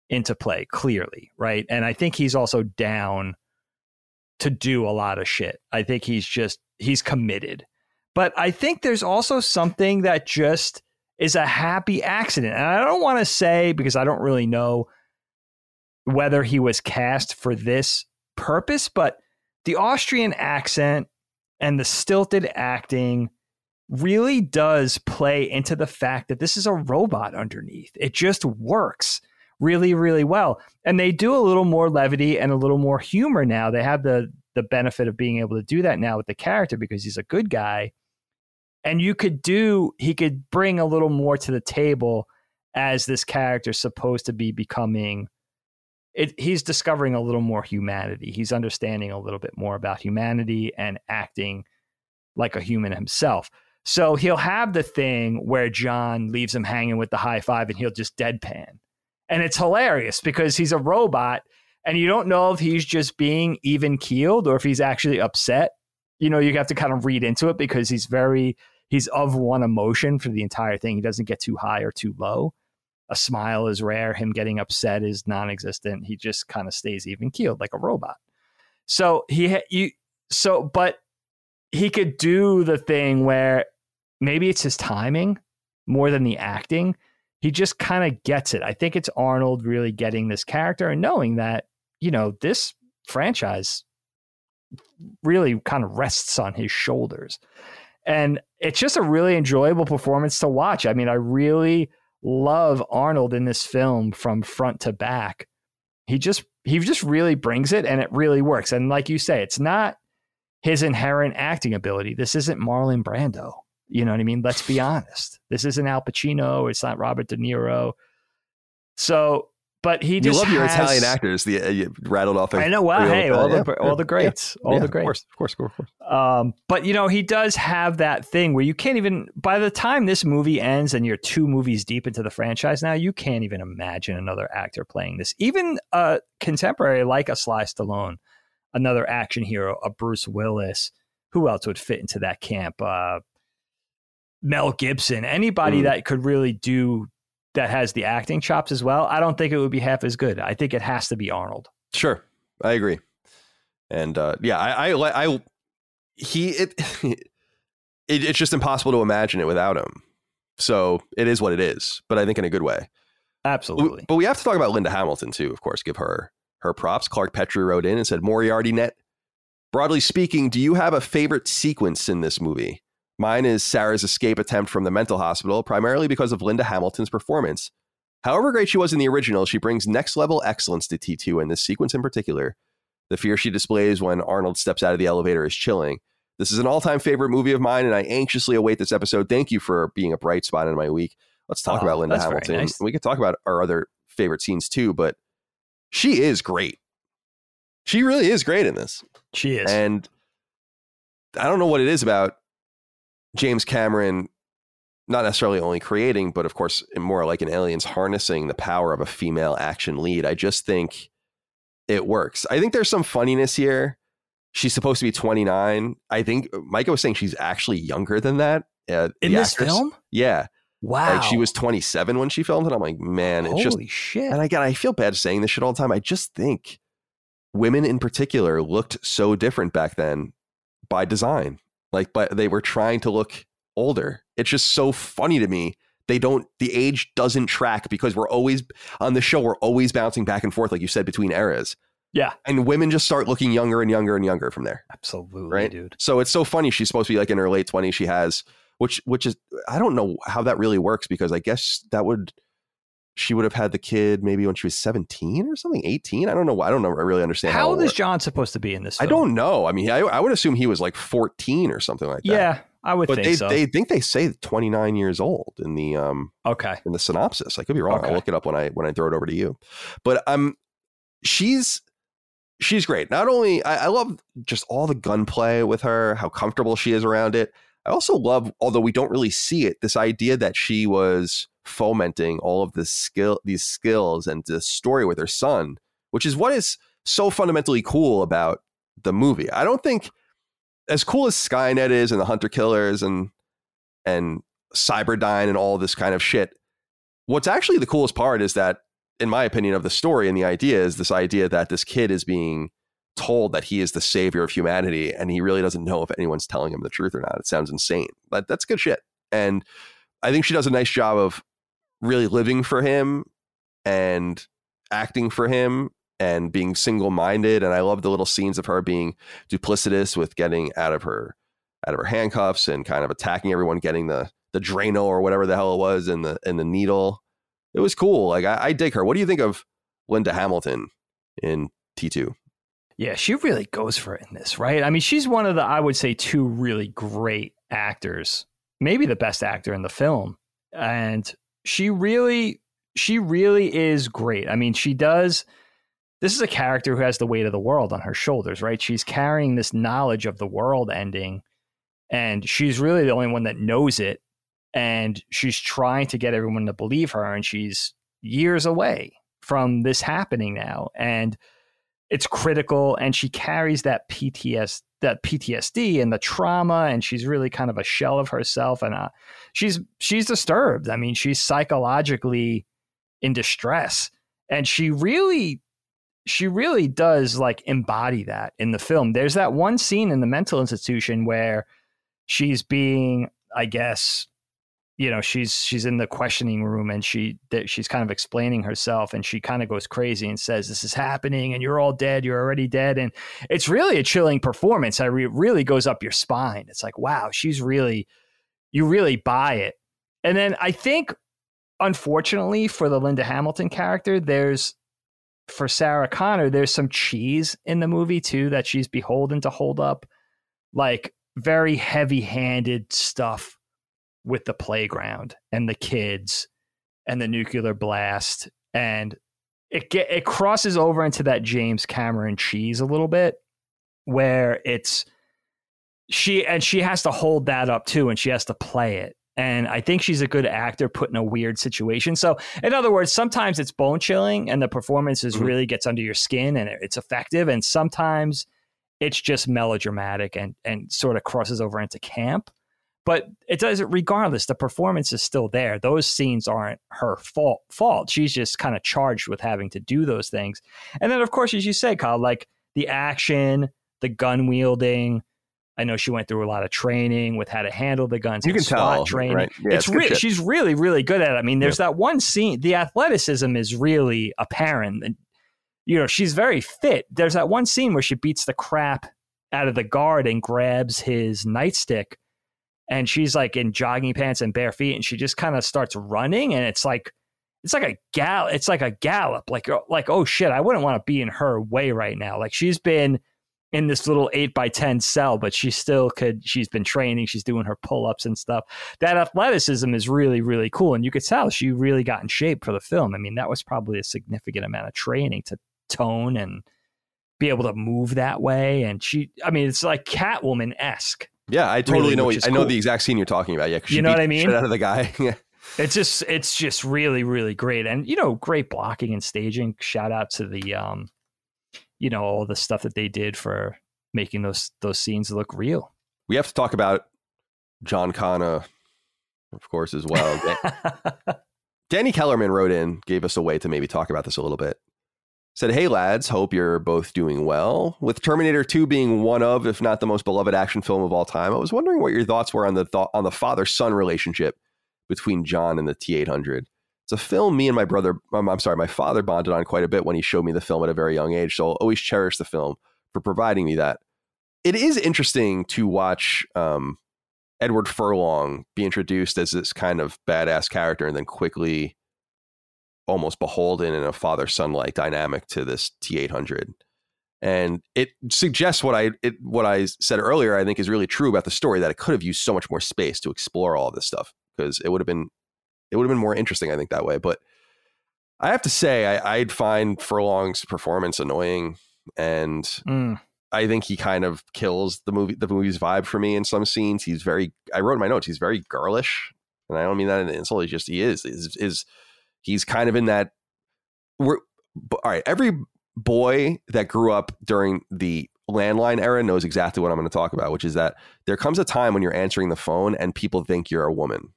into play, clearly, right? And I think he's also down to do a lot of shit. I think he's committed. But I think there's also something that just is a happy accident. And I don't want to say, because I don't really know whether he was cast for this purpose, but the Austrian accent and the stilted acting really does play into the fact that this is a robot underneath. It just works really, really well. And they do a little more levity and a little more humor now. They have the benefit of being able to do that now with the character because he's a good guy. And he could bring a little more to the table as this character is supposed to be becoming. He's discovering a little more humanity. He's understanding a little bit more about humanity and acting like a human himself. So he'll have the thing where John leaves him hanging with the high five and he'll just deadpan. And it's hilarious because he's a robot and you don't know if he's just being even keeled or if he's actually upset. You know, you have to kind of read into it because he's of one emotion for the entire thing. He doesn't get too high or too low. A smile is rare. Him getting upset is non-existent. He just kind of stays even keeled like a robot. But he could do the thing where maybe it's his timing more than the acting he just kind of gets it. I think it's Arnold really getting this character and knowing that, you know, this franchise really kind of rests on his shoulders. And it's just a really enjoyable performance to watch. I mean, I really love Arnold in this film from front to back. He just really brings it, and it really works. And like you say, it's not his inherent acting ability. This isn't Marlon Brando. You know what I mean? Let's be honest. This isn't Al Pacino. It's not Robert De Niro. So, but he just your Italian actors. You rattled off. I know. Well, hey, all the greats. All the greats. Of course. But, you know, he does have that thing where you can't even, by the time this movie ends and you're two movies deep into the franchise now, you can't even imagine another actor playing this. Even a contemporary like a Sly Stallone, another action hero, a Bruce Willis. Who else would fit into that camp? Mel Gibson, anybody that could really do that has the acting chops as well. I don't think it would be half as good. I think it has to be Arnold. Sure. I agree. And it's just impossible to imagine it without him. So it is what it is, but I think in a good way. Absolutely. But we have to talk about Linda Hamilton too, of course, give her props. Clark Petrie wrote in and said, Moriarty net, broadly speaking, do you have a favorite sequence in this movie? Mine is Sarah's escape attempt from the mental hospital, primarily because of Linda Hamilton's performance. However great she was in the original, she brings next-level excellence to T2 in this sequence in particular. The fear she displays when Arnold steps out of the elevator is chilling. This is an all-time favorite movie of mine, and I anxiously await this episode. Thank you for being a bright spot in my week. Let's talk about Linda Hamilton. Nice. We could talk about our other favorite scenes, too, but she is great. She really is great in this. She is. And I don't know what it is about James Cameron, not necessarily only creating, but of course, more like in Aliens, harnessing the power of a female action lead. I just think it works. I think there's some funniness here. She's supposed to be 29. I think Micah was saying she's actually younger than that. In this film? Yeah. Wow. Like she was 27 when she filmed it. I'm like, man, it's just... Holy shit. And again, I feel bad saying this shit all the time. I just think women in particular looked so different back then by design. Like, but they were trying to look older. It's just so funny to me. The age doesn't track because we're always on the show. We're always bouncing back and forth, like you said, between eras. Yeah. And women just start looking younger and younger and younger from there. Absolutely. Right, dude. So it's so funny. She's supposed to be like in her late 20s. She has, which is, I don't know how that really works, because I guess she would have had the kid maybe when she was 17 or something, 18. I don't know. I don't know. I really understand. How old is John supposed to be in this film? I don't know. I mean, I would assume he was like 14 or something like that. Yeah, I would think so. They think they say 29 years old in the in the synopsis. I could be wrong. Okay. I'll look it up when I throw it over to you. But she's great. Not only I love just all the gunplay with her, how comfortable she is around it. I also love, although we don't really see it, this idea that she was fomenting all of these skills and the story with her son, which is what is so fundamentally cool about the movie. I don't think, as cool as Skynet is and the Hunter Killers and Cyberdyne and all this kind of shit, what's actually the coolest part is that, in my opinion, of the story and the idea is this idea that this kid is being told that he is the savior of humanity, and he really doesn't know if anyone's telling him the truth or not. It sounds insane, but that's good shit. And I think she does a nice job of really living for him and acting for him and being single-minded. And I love the little scenes of her being duplicitous with getting out of her handcuffs and kind of attacking everyone, getting the Drano or whatever the hell it was and the needle. It was cool. Like I dig her. What do you think of Linda Hamilton in T2? Yeah, she really goes for it in this, right? I mean, she's one of the, I would say, two really great actors, maybe the best actor in the film. And she really is great. I mean, this is a character who has the weight of the world on her shoulders, right? She's carrying this knowledge of the world ending, and she's really the only one that knows it. And she's trying to get everyone to believe her, and she's years away from this happening now. And it's critical, and she carries that PTSD and the trauma, and she's really kind of a shell of herself, and she's disturbed. I mean, she's psychologically in distress, and she really does like embody that in the film. There's that one scene in the mental institution where she's being, I guess, you know, she's in the questioning room and she's kind of explaining herself, and she kind of goes crazy and says, this is happening and you're all dead. You're already dead. And it's really a chilling performance. It really goes up your spine. It's like, wow, you really buy it. And then I think, unfortunately for the Linda Hamilton character, for Sarah Connor, there's some cheese in the movie too, that she's beholden to hold up, like very heavy handed stuff with the playground and the kids and the nuclear blast. And it crosses over into that James Cameron cheese a little bit, where she has to hold that up too. And she has to play it. And I think she's a good actor put in a weird situation. So in other words, sometimes it's bone chilling and the performances really gets under your skin and it's effective. And sometimes it's just melodramatic and sort of crosses over into camp. But it doesn't, regardless, the performance is still there. Those scenes aren't her fault. She's just kind of charged with having to do those things. And then, of course, as you say, Kyle, like the action, the gun wielding. I know she went through a lot of training with how to handle the guns. You can tell. Training. Right? Yeah, she's really, really good at it. I mean, there's that one scene. The athleticism is really apparent. And, you know, she's very fit. There's that one scene where she beats the crap out of the guard and grabs his nightstick. And she's like in jogging pants and bare feet, and she just kind of starts running, and it's like a gallop. Like oh shit, I wouldn't want to be in her way right now. Like she's been in this little 8x10 cell, but she still could. She's been training. She's doing her pull-ups and stuff. That athleticism is really, really cool, and you could tell she really got in shape for the film. I mean, that was probably a significant amount of training to tone and be able to move that way. And it's like Catwoman-esque. Yeah, I totally know. I know the exact scene you're talking about. Yeah, you know what I mean. Straight out of the guy. Yeah, it's just really, really great, and you know, great blocking and staging. Shout out to the, you know, all the stuff that they did for making those scenes look real. We have to talk about John Connor, of course, as well. Danny Kellerman wrote in, gave us a way to maybe talk about this a little bit. Said, hey, lads, hope you're both doing well. With Terminator 2 being one of, if not the most beloved action film of all time, I was wondering what your thoughts were on the father-son relationship between John and the T-800. It's a film me and my father bonded on quite a bit when he showed me the film at a very young age, so I'll always cherish the film for providing me that. It is interesting to watch Edward Furlong be introduced as this kind of badass character and then quickly almost beholden in a father-son like dynamic to this T-800, and it suggests what I said earlier. I think is really true about the story, that it could have used so much more space to explore all of this stuff, because it would have been more interesting, I think, that way. But I have to say, I'd find Furlong's performance annoying, and I think he kind of kills the movie's vibe for me in some scenes. He's very, I wrote in my notes, he's very girlish, and I don't mean that in an insult. He just he is. He's kind of in that. Every boy that grew up during the landline era knows exactly what I'm going to talk about, which is that there comes a time when you're answering the phone and people think you're a woman,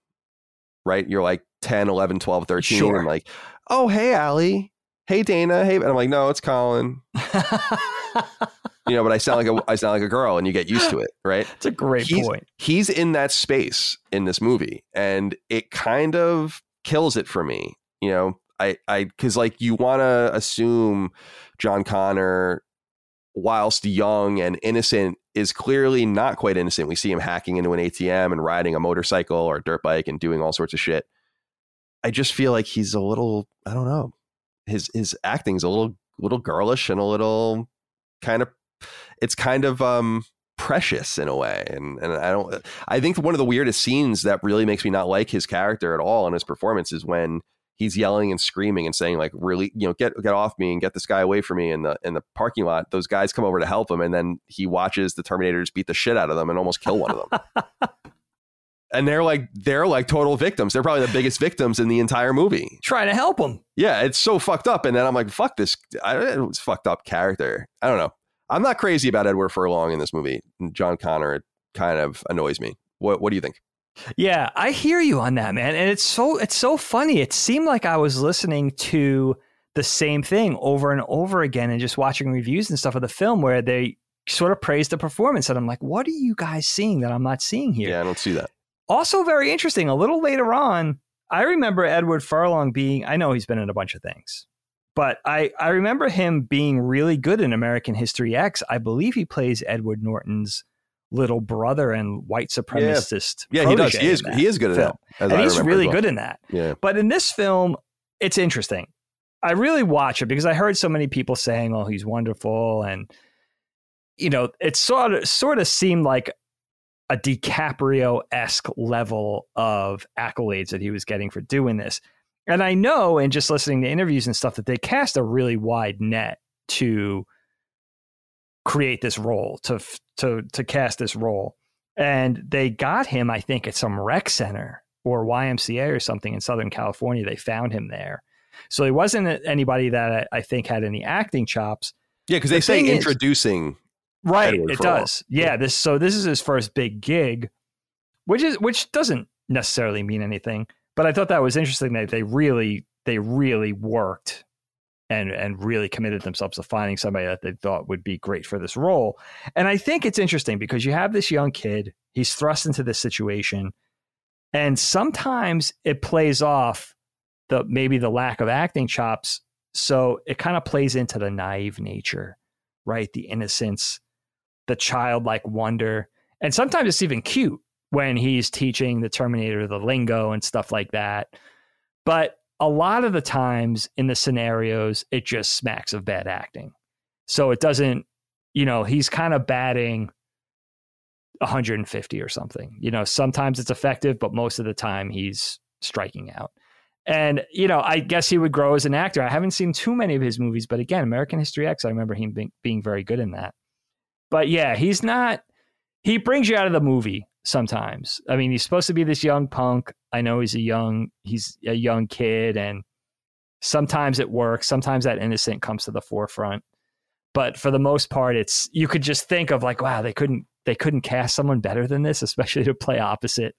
right? You're like 10, 11, 12, 13. Sure. And like, oh, hey, Allie. Hey, Dana. Hey. And I'm like, no, it's Colin. You know, but I sound like a girl, and you get used to it. Right. It's a great point. He's in that space in this movie, and it kind of kills it for me. You know, because like you want to assume John Connor, whilst young and innocent, is clearly not quite innocent. We see him hacking into an ATM and riding a motorcycle or a dirt bike and doing all sorts of shit. I just feel like he's a little, I don't know, his acting's a little girlish and a little kind of, it's kind of precious in a way. And I think one of the weirdest scenes that really makes me not like his character at all in his performance is when he's yelling and screaming and saying, like, really, you know, get off me and get this guy away from me in the parking lot. Those guys come over to help him, and then he watches the Terminators beat the shit out of them and almost kill one of them. And they're like total victims. They're probably the biggest victims in the entire movie. Trying to help him. Yeah, it's so fucked up. And then I'm like, fuck this. It was fucked up character. I don't know. I'm not crazy about Edward Furlong in this movie. John Connor kind of annoys me. What do you think? Yeah, I hear you on that, man. And it's so funny. It seemed like I was listening to the same thing over and over again and just watching reviews and stuff of the film where they sort of praised the performance. And I'm like, what are you guys seeing that I'm not seeing here? Yeah, I don't see that. Also very interesting, a little later on, I remember Edward Furlong being, I know he's been in a bunch of things, but I remember him being really good in American History X. I believe he plays Edward Norton's little brother and white supremacist. Yeah, he does. He is good at that. And he's really good in that. Yeah. But in this film, it's interesting. I really watch it because I heard so many people saying, oh, he's wonderful. And, you know, it sort of seemed like a DiCaprio-esque level of accolades that he was getting for doing this. And I know, and just listening to interviews and stuff, that they cast a really wide net to create this role, to cast this role. And they got him, I think, at some rec center or YMCA or something in Southern California. They found him there. So he wasn't anybody that I think had any acting chops. Yeah, because they say introducing... Right, Edward it Furlong. Does. Yeah, this is his first big gig, which doesn't necessarily mean anything. But I thought that was interesting that they really worked and really committed themselves to finding somebody that they thought would be great for this role. And I think it's interesting because you have this young kid, he's thrust into this situation, and sometimes it plays off maybe the lack of acting chops, so it kind of plays into the naive nature, right? The innocence. The childlike wonder. And sometimes it's even cute when he's teaching the Terminator the lingo and stuff like that. But a lot of the times in the scenarios, it just smacks of bad acting. So it doesn't, you know, he's kind of batting 150 or something. You know, sometimes it's effective, but most of the time he's striking out. And, you know, I guess he would grow as an actor. I haven't seen too many of his movies, but again, American History X, I remember him being very good in that. But yeah, he brings you out of the movie sometimes. I mean, he's supposed to be this young punk. I know he's a young kid, and sometimes it works. Sometimes that innocent comes to the forefront. But for the most part, it's, you could just think of like, wow, they couldn't cast someone better than this, especially to play opposite,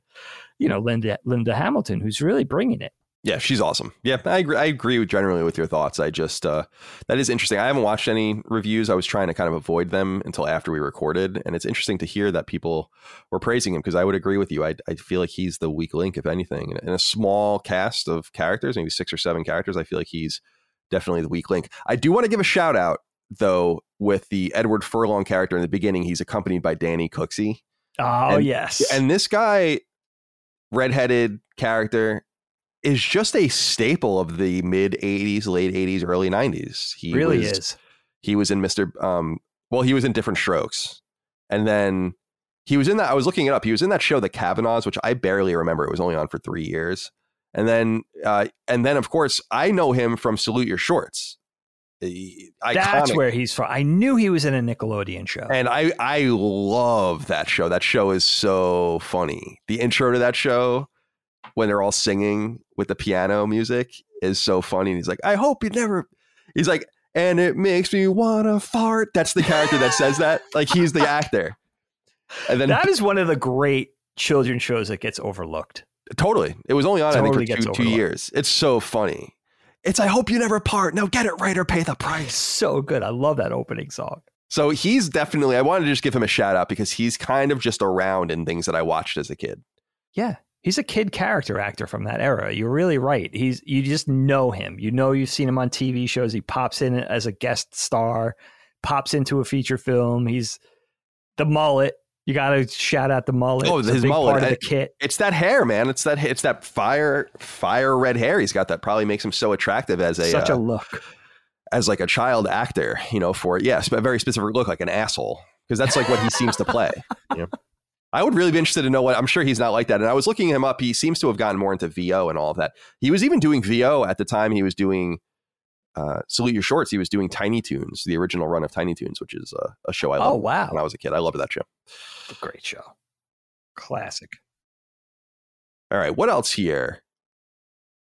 you know, Linda Hamilton, who's really bringing it. Yeah, she's awesome. Yeah, I agree with generally with your thoughts. I just that is interesting. I haven't watched any reviews. I was trying to kind of avoid them until after we recorded. And it's interesting to hear that people were praising him, because I would agree with you. I feel like he's the weak link, if anything. In a small cast of characters, maybe 6 or 7 characters, I feel like he's definitely the weak link. I do want to give a shout out, though, with the Edward Furlong character in the beginning. He's accompanied by Danny Cooksey. Oh, yes. And this guy, redheaded character, is just a staple of the mid 80s, late 80s, early 90s. He really is. He was in he was in Different Strokes. And then he was in that, I was looking it up, he was in that show, The Kavanaughs, which I barely remember. It was only on for 3 years. And then, of course, I know him from Salute Your Shorts. Iconic. That's where he's from. I knew he was in a Nickelodeon show. And I love that show. That show is so funny. The intro to that show, when they're all singing with the piano music, is so funny. And he's like, I hope you never, he's like, and it makes me want to fart. That's the character that says that. Like, he's the actor. And then that is one of the great children's shows that gets overlooked. Totally. It was only on, I think, for two years. It's so funny. It's, I hope you never part. Now get it right or pay the price. So good. I love that opening song. So he's definitely, I wanted to just give him a shout out because he's kind of just around in things that I watched as a kid. Yeah. He's a kid character actor from that era. You're really right. You just know him. You know, you've seen him on TV shows. He pops in as a guest star, pops into a feature film. He's the mullet. You got to shout out the mullet. Oh, his mullet. Part of the kit. It's that hair, man. It's that fire red hair he's got that probably makes him so attractive as such a look, as like a child actor, you know, for it. Yes, a very specific look, like an asshole, because that's like what he seems to play. You know? I would really be interested to know what, I'm sure he's not like that. And I was looking him up. He seems to have gotten more into VO and all of that. He was even doing VO at the time he was doing Salute Your Shorts. He was doing Tiny Toons, the original run of Tiny Toons, which is a show I loved. Oh, wow. When I was a kid, I loved that show. Great show. Classic. All right. What else here?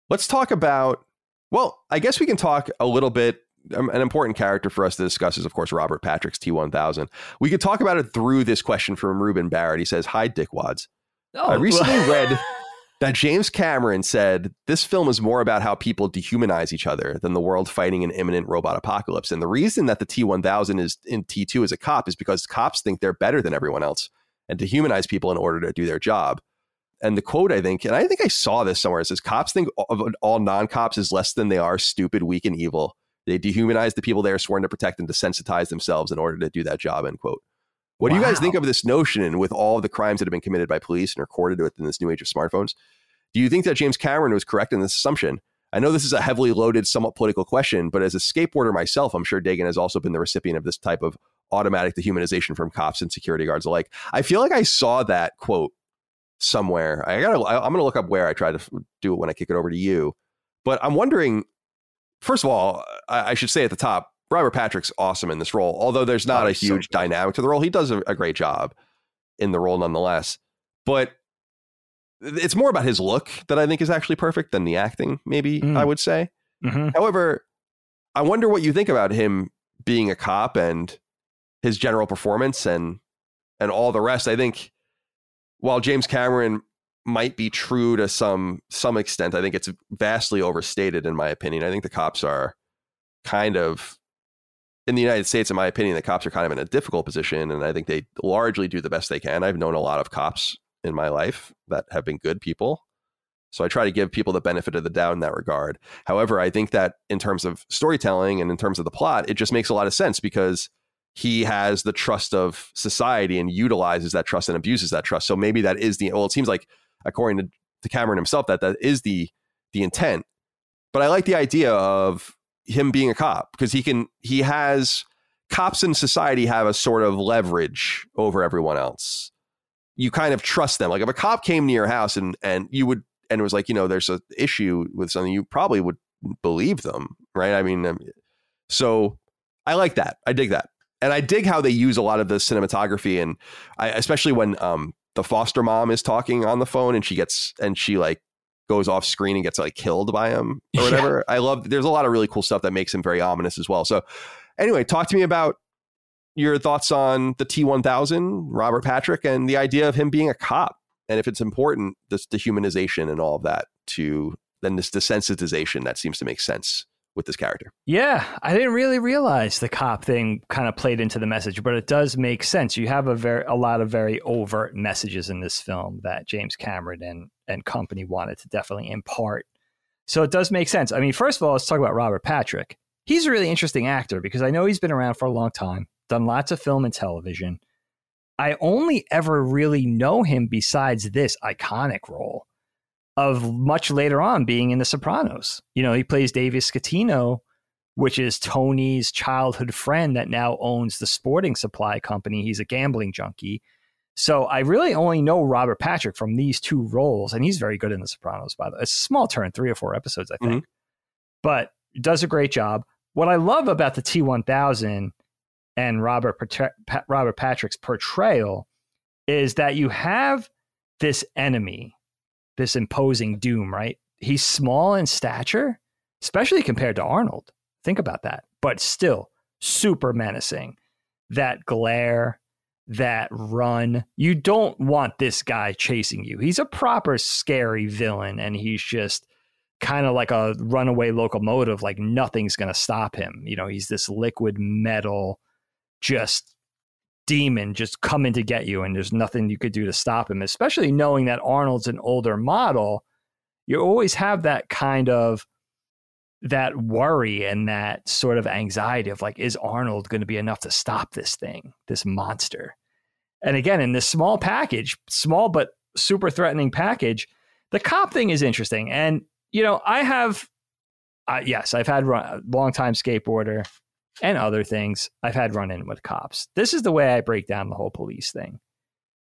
Let's talk about, well, I guess we can talk a little bit. An important character for us to discuss is, of course, Robert Patrick's T-1000. We could talk about it through this question from Ruben Barrett. He says, hi, dickwads. Oh, I recently read that James Cameron said this film is more about how people dehumanize each other than the world fighting an imminent robot apocalypse. And the reason that the T-1000 is in T2 as a cop is because cops think they're better than everyone else and dehumanize people in order to do their job. And the quote, I think, and I think I saw this somewhere, it says, cops think of all non-cops as less than they are, stupid, weak, and evil. They dehumanize the people they are sworn to protect and desensitize themselves in order to do that job, end quote. What do you guys think of this notion with all the crimes that have been committed by police and recorded within this new age of smartphones? Do you think that James Cameron was correct in this assumption? I know this is a heavily loaded, somewhat political question, but as a skateboarder myself, I'm sure Dagan has also been the recipient of this type of automatic dehumanization from cops and security guards alike. I feel like I saw that quote somewhere. I'm gonna look up where. I try to do it when I kick it over to you, but I'm wondering. First of all, I should say at the top, Robert Patrick's awesome in this role, although there's not a huge dynamic to the role. He does a great job in the role nonetheless, but it's more about his look that I think is actually perfect than the acting, maybe, I would say. Mm-hmm. However, I wonder what you think about him being a cop and his general performance and all the rest. I think while James Cameron might be true to some extent, I think it's vastly overstated, in my opinion. I think the cops are kind of, in the United States, in my opinion, the cops are kind of in a difficult position, and I think they largely do the best they can. I've known a lot of cops in my life that have been good people, so I try to give people the benefit of the doubt in that regard. However, I think that in terms of storytelling and in terms of the plot, it just makes a lot of sense because he has the trust of society and utilizes that trust and abuses that trust. So maybe that is the, well, it seems like, according to Cameron himself, that is the intent. But I like the idea of him being a cop because he has cops in society have a sort of leverage over everyone else. You kind of trust them. Like if a cop came to your house and it was like, you know, there's an issue with something, you probably would believe them. Right. I mean, so I like that. I dig that. And I dig how they use a lot of the cinematography. And especially when the foster mom is talking on the phone and she goes off screen and gets like killed by him or whatever. Yeah. There's a lot of really cool stuff that makes him very ominous as well. So anyway, talk to me about your thoughts on the T-1000, Robert Patrick, and the idea of him being a cop. And if it's important, this dehumanization and all of that then this desensitization that seems to make sense with this character. Yeah, I didn't really realize the cop thing kind of played into the message, but it does make sense. You have a lot of very overt messages in this film that James Cameron and company wanted to definitely impart. So it does make sense. I mean, first of all, let's talk about Robert Patrick. He's a really interesting actor because I know he's been around for a long time, done lots of film and television. I only ever really know him besides this iconic role of much later on being in The Sopranos. You know, he plays Davey Scatino, which is Tony's childhood friend that now owns the sporting supply company. He's a gambling junkie. So I really only know Robert Patrick from these two roles, and he's very good in The Sopranos, by the way. It's a small turn, 3 or 4 episodes, I think, but does a great job. What I love about the T-1000 and Robert Patrick's portrayal is that you have this enemy, this imposing doom, right? He's small in stature, especially compared to Arnold. Think about that. But still super menacing. That glare, that run. You don't want this guy chasing you. He's a proper scary villain, and he's just kind of like a runaway locomotive, like nothing's going to stop him. You know, he's this liquid metal, just demon just coming to get you, and there's nothing you could do to stop him, especially knowing that Arnold's an older model. You always have that kind of that worry and that sort of anxiety of like, is Arnold going to be enough to stop this thing, this monster? And again, in this small package, small but super threatening package, the cop thing is interesting. And, you know, I have, yes, I've had a long time skateboarder and other things, I've had run-in with cops. This is the way I break down the whole police thing.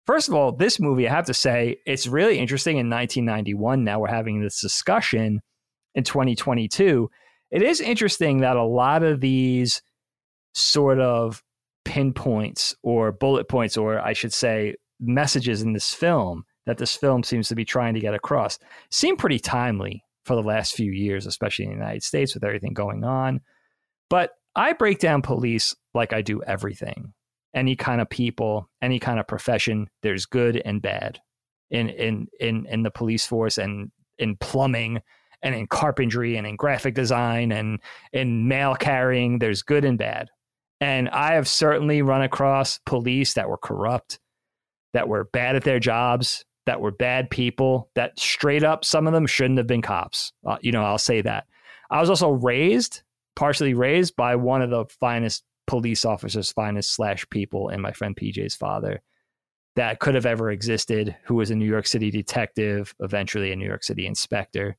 First of all, this movie, I have to say, it's really interesting in 1991. Now we're having this discussion in 2022. It is interesting that a lot of these sort of pinpoints or bullet points, or I should say messages in this film that this film seems to be trying to get across, seem pretty timely for the last few years, especially in the United States with everything going on. But I break down police like I do everything, any kind of people, any kind of profession. There's good and bad in the police force, and in plumbing, and in carpentry, and in graphic design, and in mail carrying. There's good and bad. And I have certainly run across police that were corrupt, that were bad at their jobs, that were bad people that straight up, some of them shouldn't have been cops. You know, I'll say that. I was also raised, partially raised by one of the finest police officers, finest / people, and my friend PJ's father that could have ever existed, who was a New York City detective, eventually a New York City inspector.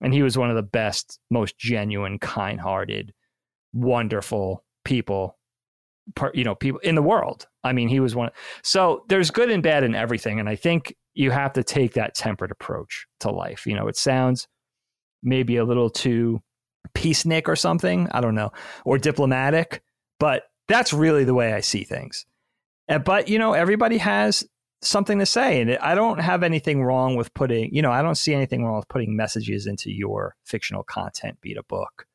And he was one of the best, most genuine, kind-hearted, wonderful people, you know, people in the world. I mean, he was one. So there's good and bad in everything. And I think you have to take that tempered approach to life. You know, it sounds maybe a little too peacenik or something, I don't know, or diplomatic, but that's really the way I see things. But, you know, everybody has something to say. And I don't have anything wrong with putting, you know, I don't see anything wrong with putting messages into your fictional content, be it a book,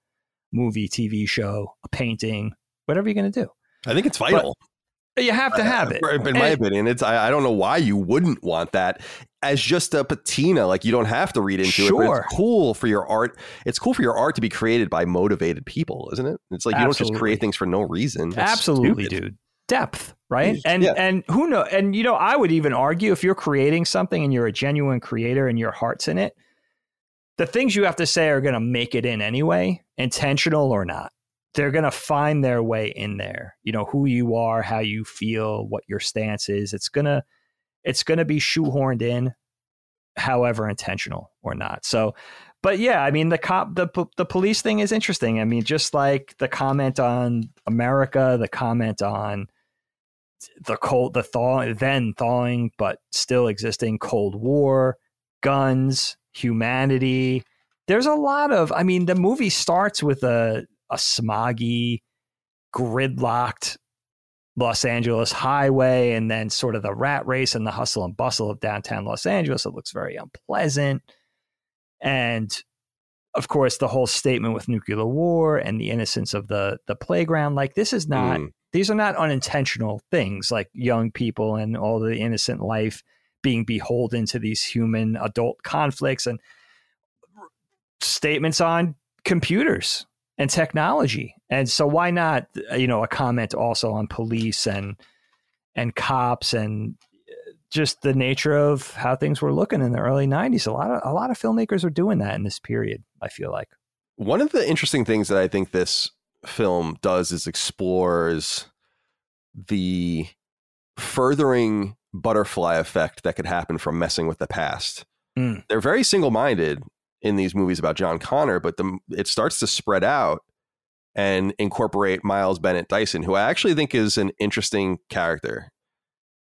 movie, TV show, a painting, whatever you're going to do. I think it's vital. But you have to have it. In my opinion, it's, I don't know why you wouldn't want that as just a patina. Like, you don't have to read into it. But it's cool for your art. It's cool for your art to be created by motivated people, isn't it? It's like, you don't just create things for no reason. That's absolutely stupid. Dude. Depth, right? And yeah. And who knows? And, you know, I would even argue, if you're creating something and you're a genuine creator and your heart's in it, the things you have to say are going to make it in anyway, intentional or not. They're going to find their way in there. You know, who you are, how you feel, what your stance is. It's going to be shoehorned in, however intentional or not. So, but yeah, I mean, the police thing is interesting. I mean, just like the comment on America, the comment on the cold, the thaw, then thawing, but still existing Cold War, guns, humanity. There's a lot of, I mean, the movie starts with a smoggy, gridlocked Los Angeles highway, and then sort of the rat race and the hustle and bustle of downtown Los Angeles. It looks very unpleasant. And of course, the whole statement with nuclear war and the innocence of the playground, like, this is not, these are not unintentional things, like young people and all the innocent life being beholden to these human adult conflicts, and statements on computers and technology. And so why not, you know, a comment also on police and cops, and just the nature of how things were looking in the early 90s. A lot of filmmakers are doing that in this period, I feel like. One of the interesting things that I think this film does is explores the furthering butterfly effect that could happen from messing with the past. They're very single-minded in these movies about John Connor, but it starts to spread out and incorporate Miles Bennett Dyson, who I actually think is an interesting character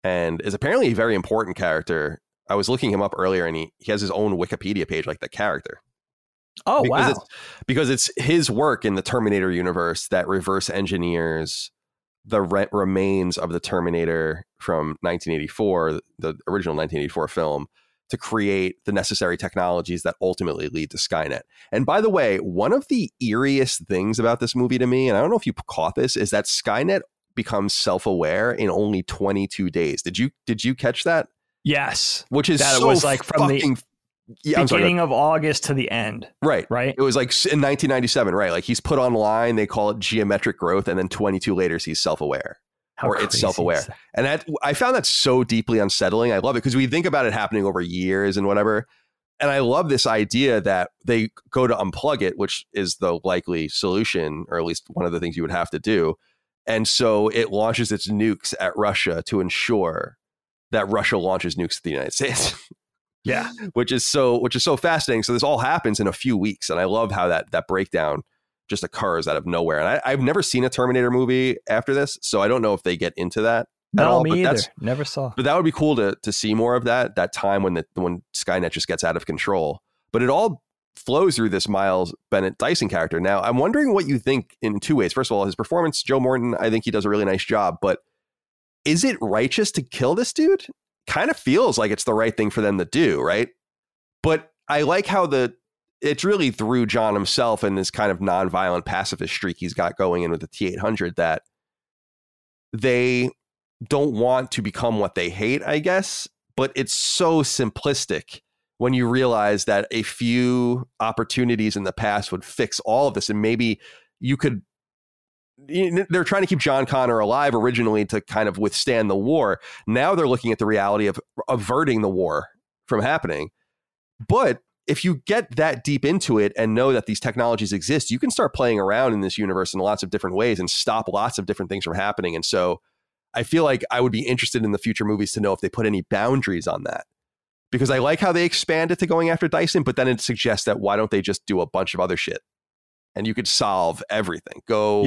and is apparently a very important character. I was looking him up earlier, and he has his own Wikipedia page, like the character. Oh, because wow. Because it's his work in the Terminator universe that reverse engineers the remains of the Terminator from 1984, the original 1984 film, to create the necessary technologies that ultimately lead to Skynet. And by the way, one of the eeriest things about this movie to me, and I don't know if you caught this, is that Skynet becomes self-aware in only 22 days. Did you catch that? Yes. Which is that so it was like from the beginning of August to the end. Right. It was like in 1997, right? Like, he's put online, they call it geometric growth, and then 22 later he's self-aware. Or it's self-aware. And I found that so deeply unsettling. I love it because we think about it happening over years and whatever. And I love this idea that they go to unplug it, which is the likely solution, or at least one of the things you would have to do. And so it launches its nukes at Russia to ensure that Russia launches nukes at the United States. Yeah. Which is so fascinating. So this all happens in a few weeks. And I love how that breakdown just occurs out of nowhere. And I've never seen a Terminator movie after this, so I don't know if they get into that at all. Me either. Never saw. But that would be cool to see more of that time when Skynet just gets out of control. But it all flows through this Miles Bennett Dyson character. Now, I'm wondering what you think in two ways. First of all, his performance, Joe Morton, I think he does a really nice job. But is it righteous to kill this dude? Kind of feels like it's the right thing for them to do, right? But I like how it's really through John himself and this kind of nonviolent pacifist streak he's got going in with the T-800 that they don't want to become what they hate, I guess. But it's so simplistic when you realize that a few opportunities in the past would fix all of this. And maybe you could they're trying to keep John Connor alive originally to kind of withstand the war. Now they're looking at the reality of averting the war from happening. But if you get that deep into it and know that these technologies exist, you can start playing around in this universe in lots of different ways and stop lots of different things from happening. And so I feel like I would be interested in the future movies to know if they put any boundaries on that, because I like how they expand it to going after Dyson, but then it suggests that why don't they just do a bunch of other shit and you could solve everything. Go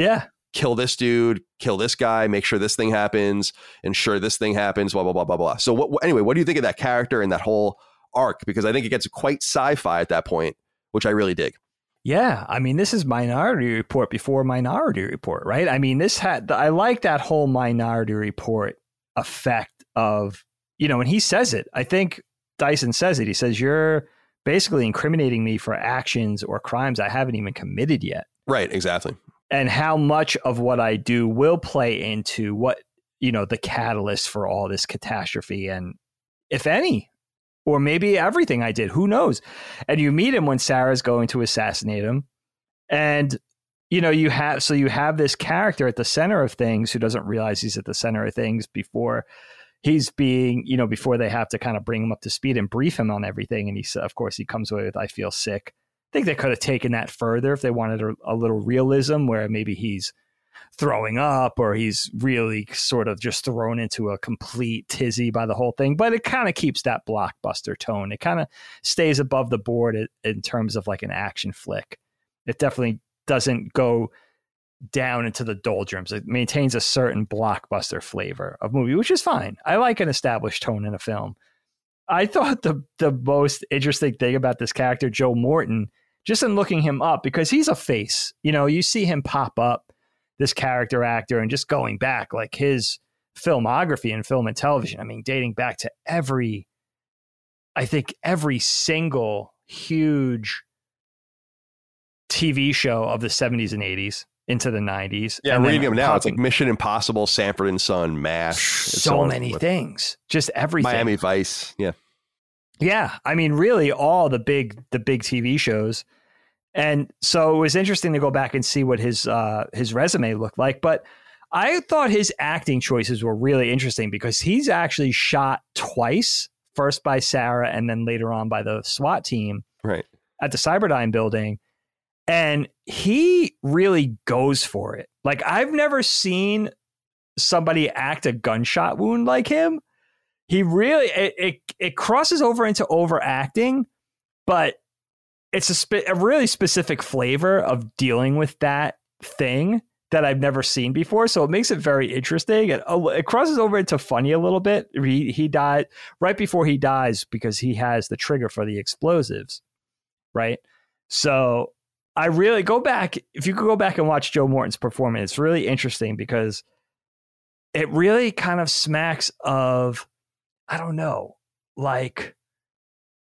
kill this dude, kill this guy, make sure this thing happens, ensure this thing happens, blah, blah, blah, blah, blah. So what do you think of that character and that whole arc? Because I think it gets quite sci-fi at that point, which I really dig. Yeah, I mean, this is Minority Report before Minority Report, right? I mean, I like that whole Minority Report effect of, and he says it. I think Dyson says it. He says, you're basically incriminating me for actions or crimes I haven't even committed yet. Right, exactly. And how much of what I do will play into what, the catalyst for all this catastrophe, and if any, or maybe everything I did, who knows? And you meet him when Sarah's going to assassinate him. And, you have this character at the center of things who doesn't realize he's at the center of things before he's being, before they have to kind of bring him up to speed and brief him on everything. And he comes away with, I feel sick. I think they could have taken that further if they wanted a little realism where maybe he's throwing up or he's really sort of just thrown into a complete tizzy by the whole thing. But it kind of keeps that blockbuster tone. It kind of stays above the board in terms of like an action flick. It definitely doesn't go down into the doldrums. It maintains a certain blockbuster flavor of movie, which is fine. I like an established tone in a film. I thought the most interesting thing about this character, Joe Morton, just in looking him up, because he's a face, you see him pop up, this character actor, and just going back, like his filmography and film and television, I mean, dating back to every single huge TV show of the 70s and 80s into the 90s. Yeah, I'm reading them now. It's like Mission Impossible, Sanford and Son, MASH. So many things, just everything. Miami Vice. Yeah. Yeah. I mean, really all the big TV shows. And so it was interesting to go back and see what his resume looked like. But I thought his acting choices were really interesting because he's actually shot twice, first by Sarah and then later on by the SWAT team at the Cyberdyne building. And he really goes for it. Like, I've never seen somebody act a gunshot wound like him. He really it crosses over into overacting, but it's a really specific flavor of dealing with that thing that I've never seen before. So it makes it very interesting. It crosses over into funny a little bit. He died right before he dies because he has the trigger for the explosives. Right. So I really go back. If you could go back and watch Joe Morton's performance, it's really interesting because it really kind of smacks of, I don't know, like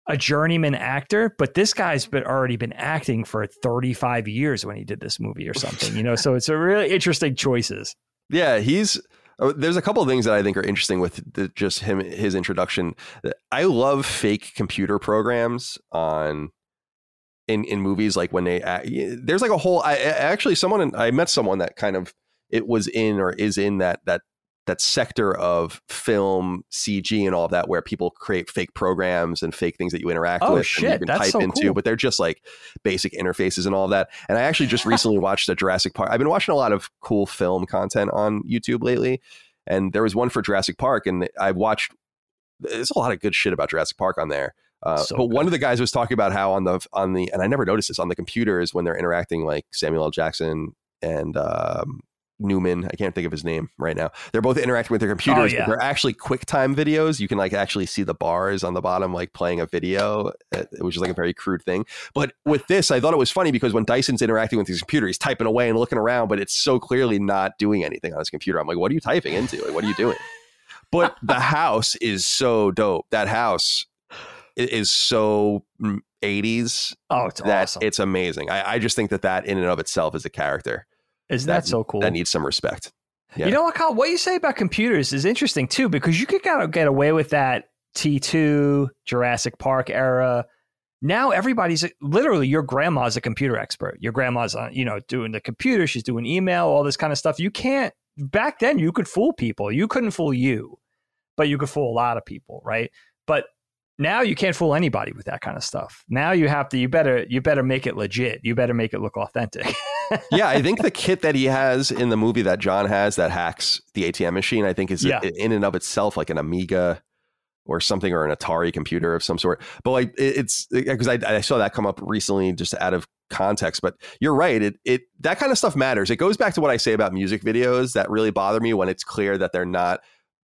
a journeyman actor, but this guy's already been acting for 35 years when he did this movie or something, so it's a really interesting choices. Yeah. There's a couple of things that I think are interesting with his introduction. I love fake computer programs in movies. Like when there's like a whole, I met someone that kind of, it was in or is in that sector of film, CG, and all of that, where people create fake programs and fake things that you interact with. Shit, and you can that's type so into, cool. But they're just like basic interfaces and all that. And I actually just recently watched the Jurassic Park. I've been watching a lot of cool film content on YouTube lately. And there was one for Jurassic Park, and I watched, there's a lot of good shit about Jurassic Park on there. One of the guys was talking about how on the, and I never noticed this, on the computers when they're interacting, like Samuel L. Jackson and, Newman, I can't think of his name right now. They're both interacting with their computers. Oh, yeah. But they're actually QuickTime videos. You can like actually see the bars on the bottom, like playing a video. It was just like a very crude thing. But with this, I thought it was funny because when Dyson's interacting with his computer, he's typing away and looking around, but it's so clearly not doing anything on his computer. I'm like, what are you typing into? Like, what are you doing? But the house is so dope. That house is so 80s. Oh, it's awesome. It's amazing. I just think that in and of itself is a character. Isn't that so cool? That needs some respect. Yeah. You know what, Kyle? What you say about computers is interesting, too, because you could kind of get away with that T2, Jurassic Park era Now everybody's literally, your grandma's a computer expert. Your grandma's, you know, doing the computer. She's doing email, all this kind of stuff. You can't, back then you could fool people. You couldn't fool you, but you could fool a lot of people. Right. But now you can't fool anybody with that kind of stuff. Now you have to, you better make it legit. You better make it look authentic. Yeah. I think the kit that he has in the movie that John has that hacks the ATM machine, I think is in and of itself, like an Amiga or something, or an Atari computer of some sort. But like it's because I saw that come up recently just out of context. But you're right. It that kind of stuff matters. It goes back to what I say about music videos that really bother me when it's clear that they're not,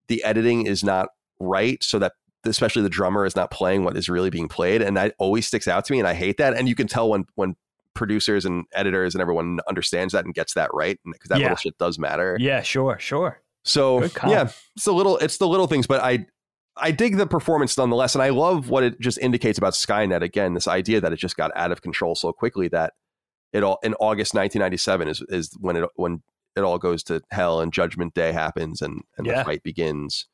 the editing is not right. So that especially the drummer is not playing what is really being played. And that always sticks out to me. And I hate that. And you can tell when producers and editors and everyone understands that and gets that right. Because that little shit does matter. Yeah, sure. So yeah, it's the little things. But I dig the performance nonetheless. And I love what it just indicates about Skynet. Again, this idea that it just got out of control so quickly that it all in August 1997 is when it all goes to hell and Judgment Day happens and the fight begins.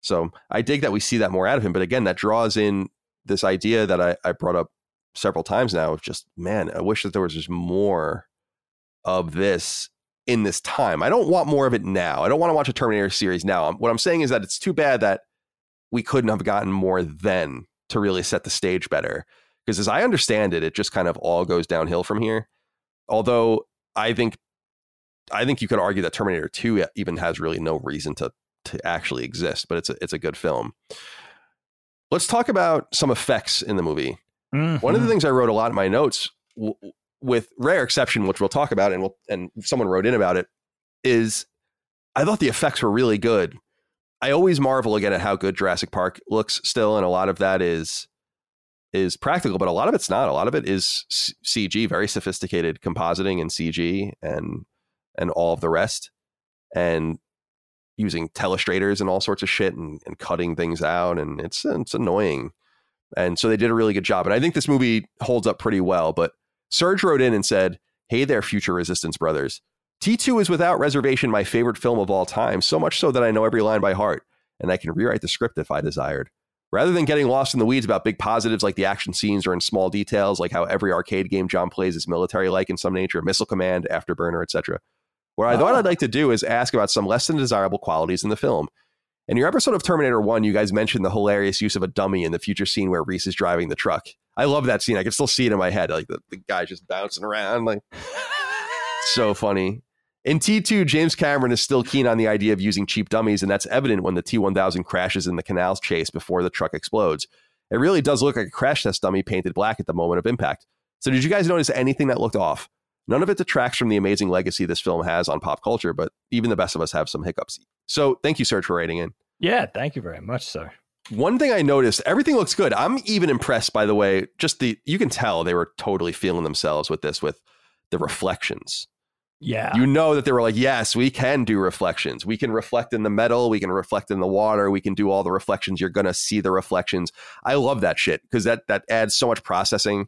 So I dig that we see that more out of him. But again, that draws in this idea that I brought up several times now of just, man, I wish that there was just more of this in this time. I don't want more of it now. I don't want to watch a Terminator series now. What I'm saying is that it's too bad that we couldn't have gotten more then to really set the stage better. Because as I understand it, it just kind of all goes downhill from here. Although I think you could argue that Terminator 2 even has really no reason to actually exist, but it's a good film. Let's talk about some effects in the movie. Mm-hmm. One of the things I wrote a lot in my notes, with rare exception, which we'll talk about, and someone wrote in about it, is I thought the effects were really good. I always marvel again at how good Jurassic Park looks still. And a lot of that is practical, but a lot of it's not. A lot of it is CG, very sophisticated compositing and CG and all of the rest, and using telestrators and all sorts of shit and cutting things out. And it's annoying. And so they did a really good job. And I think this movie holds up pretty well, but Serge wrote in and said, "Hey there, future Resistance brothers. T2 is without reservation my favorite film of all time, so much so that I know every line by heart, and I can rewrite the script if I desired. Rather than getting lost in the weeds about big positives like the action scenes or in small details like how every arcade game John plays is military-like in some nature, Missile Command, Afterburner, etc. What I thought I'd like to do is ask about some less than desirable qualities in the film. In your episode of Terminator 1, you guys mentioned the hilarious use of a dummy in the future scene where Reese is driving the truck. I love that scene. I can still see it in my head, like the guy just bouncing around like... So funny. In T2, James Cameron is still keen on the idea of using cheap dummies, and that's evident when the T-1000 crashes in the canals chase before the truck explodes. It really does look like a crash test dummy painted black at the moment of impact. So did you guys notice anything that looked off? None of it detracts from the amazing legacy this film has on pop culture, but even the best of us have some hiccups. So thank you, Serge, for writing in. Yeah, thank you very much, sir. One thing I noticed, everything looks good. I'm even impressed, by the way, just you can tell they were totally feeling themselves with this, with the reflections. Yeah, you know that they were like, yes, we can do reflections. We can reflect in the metal. We can reflect in the water. We can do all the reflections. You're going to see the reflections. I love that shit because that adds so much processing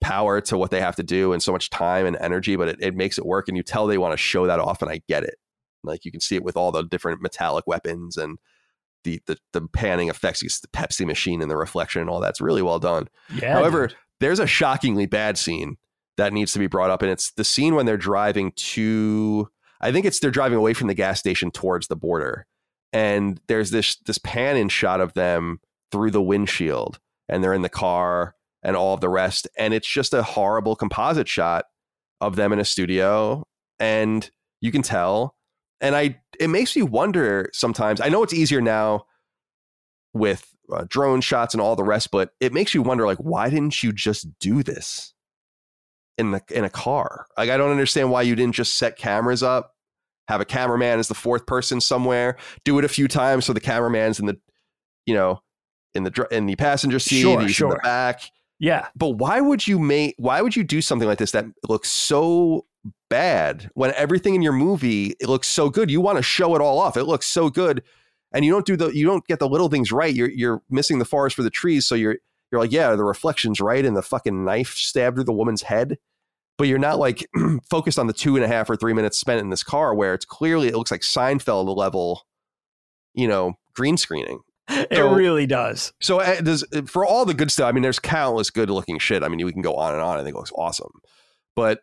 power to what they have to do and so much time and energy, but it makes it work. And you tell they want to show that off. And I get it. Like you can see it with all the different metallic weapons and the panning effects, the Pepsi machine and the reflection and all that's really well done. Yeah, however, there's a shockingly bad scene that needs to be brought up. And it's the scene when they're driving they're driving away from the gas station towards the border. And there's this pan in shot of them through the windshield, and they're in the car and all of the rest. And it's just a horrible composite shot of them in a studio. And you can tell. And it makes me wonder sometimes. I know it's easier now with drone shots and all the rest, but it makes you wonder, like, why didn't you just do this in a car? Like, I don't understand why you didn't just set cameras up, have a cameraman as the fourth person somewhere, do it a few times so the cameraman's in the passenger seat, he's in the back. Yeah, but why would you do something like this that looks so bad when everything in your movie, it looks so good? You want to show it all off. It looks so good, and you don't get the little things right. You're missing the forest for the trees, so you're like, yeah, the reflection's right, and the fucking knife stabbed through the woman's head. But you're not like focused on the 2.5 or 3 minutes spent in this car where it looks like Seinfeld level, green screening. It really does. So for all the good stuff, I mean, there's countless good looking shit. I mean, we can go on and on. I think it looks awesome. But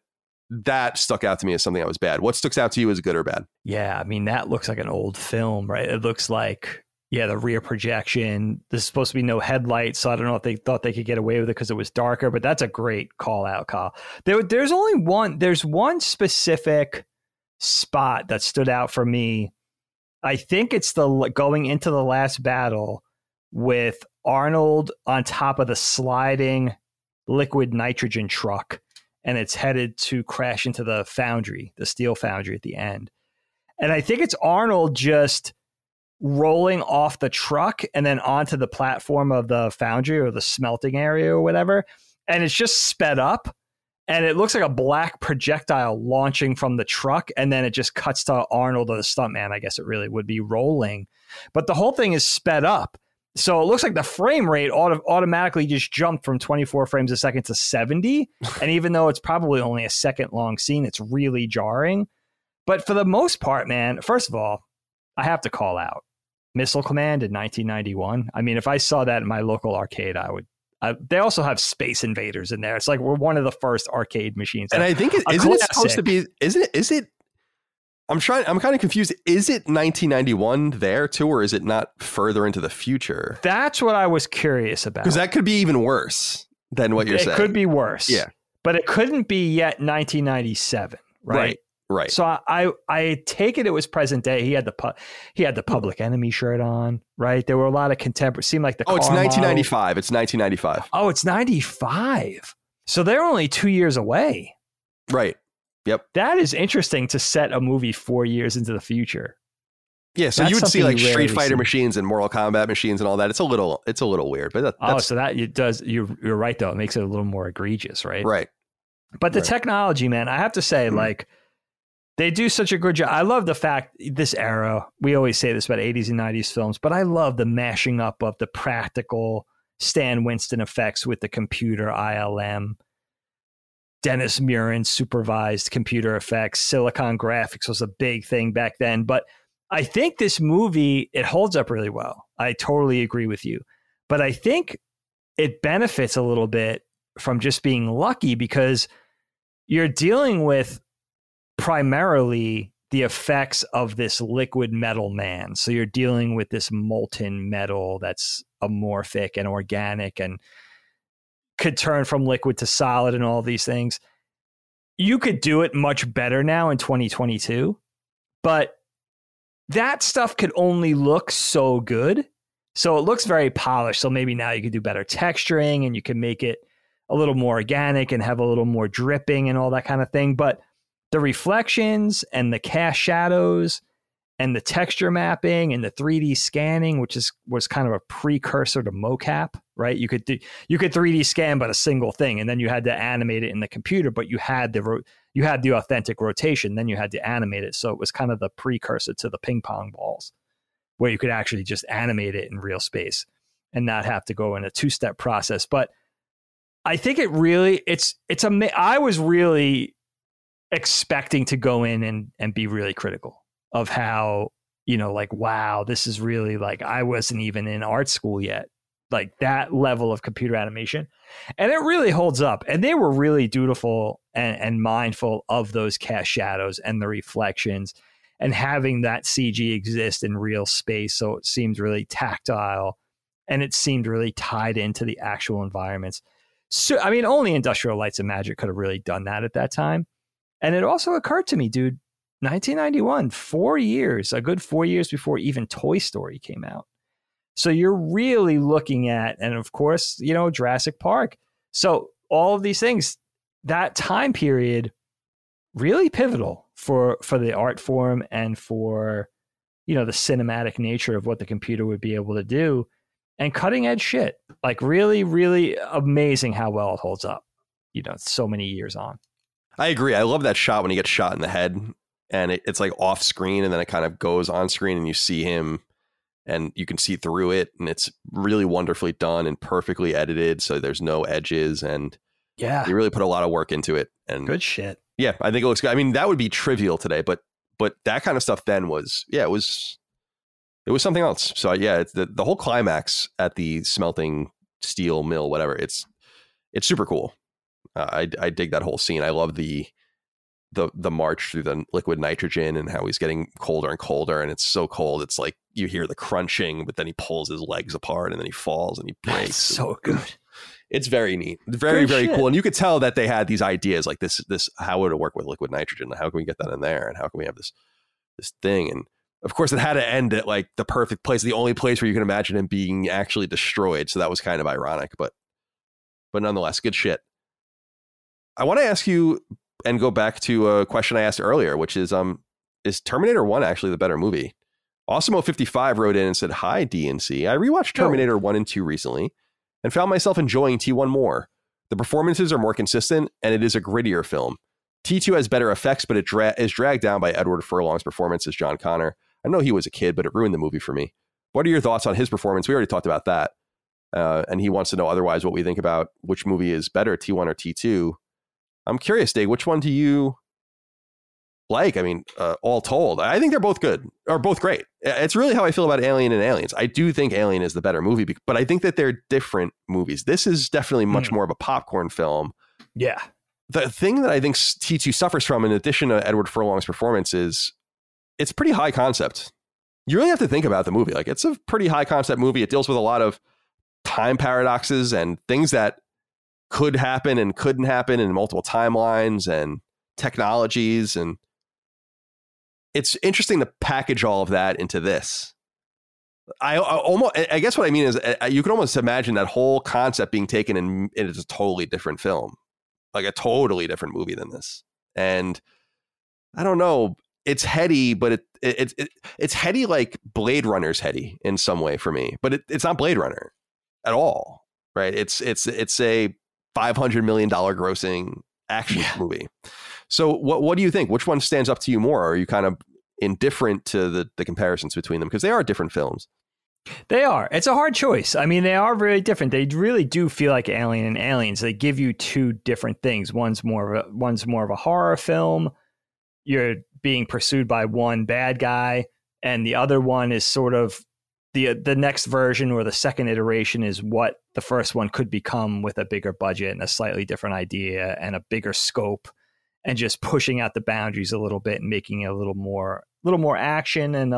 that stuck out to me as something that was bad. What sticks out to you as good or bad? Yeah, I mean, that looks like an old film, right? It looks like, yeah, the rear projection. There's supposed to be no headlights, so I don't know if they thought they could get away with it because it was darker, but that's a great call out, Kyle. There's one specific spot that stood out for me. I think it's going into the last battle with Arnold on top of the sliding liquid nitrogen truck, and it's headed to crash into the foundry, the steel foundry at the end. And I think it's Arnold just rolling off the truck and then onto the platform of the foundry or the smelting area or whatever. And it's just sped up, and it looks like a black projectile launching from the truck. And then it just cuts to Arnold or the stuntman, I guess it really would be, rolling. But the whole thing is sped up. So it looks like the frame rate automatically just jumped from 24 frames a second to 70. And even though it's probably only a second long scene, it's really jarring. But for the most part, man, first of all, I have to call out Missile Command in 1991. I mean, if I saw that in my local arcade, I would. They also have Space Invaders in there. It's like we're one of the first arcade machines. And I think it supposed to be? Is it? I'm kind of confused. Is it 1991 there too, or is it not further into the future? That's what I was curious about. Because that could be even worse than what you're saying. It could be worse. Yeah. But it couldn't be yet 1997, right? Right. So I take it was present day. He had the Public Enemy shirt on, right? There were a lot of contemporary. Seemed like the it's 1995. It's 1995. Oh, it's 95. So they're only 2 years away. Right. Yep. That is interesting to set a movie 4 years into the future. Yeah. So you would see like Street Fighter machines and Mortal Kombat machines and all that. It's a little weird, but that's... so that it does. You're right though. It makes it a little more egregious, right? Right. But the technology, man, I have to say, like, they do such a good job. I love the fact this era, we always say this about 80s and 90s films, but I love the mashing up of the practical Stan Winston effects with the computer ILM, Dennis Murin supervised computer effects. Silicon graphics was a big thing back then. But I think this movie, it holds up really well. I totally agree with you. But I think it benefits a little bit from just being lucky because you're dealing with primarily the effects of this liquid metal man. So you're dealing with this molten metal that's amorphic and organic and could turn from liquid to solid and all these things. You could do it much better now in 2022, but that stuff could only look so good. So it looks very polished. So maybe now you could do better texturing and you can make it a little more organic and have a little more dripping and all that kind of thing. But the reflections and the cast shadows and the texture mapping and the 3D scanning, which was kind of a precursor to mocap, right? You could 3D scan, but a single thing, and then you had to animate it in the computer, but you had the authentic rotation, then you had to animate it. So it was kind of the precursor to the ping pong balls where you could actually just animate it in real space and not have to go in a two-step process. But I think it really, I was really expecting to go in and be really critical of how, you know, like, wow, this is really like, I wasn't even in art school yet, like that level of computer animation. And it really holds up. And they were really dutiful and mindful of those cast shadows and the reflections and having that CG exist in real space. So it seems really tactile and it seemed really tied into the actual environments. So, I mean, only Industrial Lights and Magic could have really done that at that time. And it also occurred to me, dude, 1991, 4 years, a good 4 years before even Toy Story came out. So you're really looking at, and of course, you know, Jurassic Park. So all of these things, that time period, really pivotal for the art form and for, you know, the cinematic nature of what the computer would be able to do. And cutting edge shit, like really, really amazing how well it holds up, you know, so many years on. I agree. I love that shot when he gets shot in the head and it's like off screen and then it kind of goes on screen and you see him and you can see through it. And it's really wonderfully done and perfectly edited. So there's no edges. And yeah, you really put a lot of work into it. And good shit. Yeah, I think it looks good. I mean, that would be trivial today, but that kind of stuff then was, yeah, it was. It it was something else. So yeah, it's the whole climax at the smelting steel mill, whatever. It's super cool. I dig that whole scene. I love the march through the liquid nitrogen and how he's getting colder and colder, and it's so cold. It's like you hear the crunching, but then he pulls his legs apart and then he falls and he breaks. That's so good. It's very neat. Very, very cool. And you could tell that they had these ideas like this, how would it work with liquid nitrogen? How can we get that in there? And how can we have this thing? And of course it had to end at like the perfect place, the only place where you can imagine him being actually destroyed. So that was kind of ironic, but nonetheless, good shit. I want to ask you, and go back to a question I asked earlier, which is Terminator 1 actually the better movie? Awesomeo55 wrote in and said, "Hi, DNC. I rewatched Terminator 1 and 2 recently and found myself enjoying T1 more. The performances are more consistent, and it is a grittier film. T2 has better effects, but it is dragged down by Edward Furlong's performance as John Connor. I know he was a kid, but it ruined the movie for me. What are your thoughts on his performance?" We already talked about that. And he wants to know otherwise what we think about which movie is better, T1 or T2. I'm curious, Dave, which one do you like? I mean, all told, I think they're both good, or both great. It's really how I feel about Alien and Aliens. I do think Alien is the better movie, but I think that they're different movies. This is definitely much more of a popcorn film. Yeah. The thing that I think T2 suffers from, in addition to Edward Furlong's performance, is it's pretty high concept. You really have to think about the movie. Like, it's a pretty high concept movie. It deals with a lot of time paradoxes and things that could happen and couldn't happen in multiple timelines and technologies. And it's interesting to package all of that into this. I guess what I mean is you can almost imagine that whole concept being taken and it's a totally different film, like a totally different movie than this. And I don't know, it's heady, but it's heady like Blade Runner's heady in some way for me, but it's not Blade Runner at all, right? It's a $500 million grossing action movie. So what do you think? Which one stands up to you more? Or are you kind of indifferent to the comparisons between them? Because they are different films. They are. It's a hard choice. I mean, they are very different. They really do feel like Alien and Aliens. They give you two different things. One's more of a horror film. You're being pursued by one bad guy, and the other one is sort of the next version, or the second iteration, is what the first one could become, with a bigger budget and a slightly different idea and a bigger scope, and just pushing out the boundaries a little bit and making it a little more action, and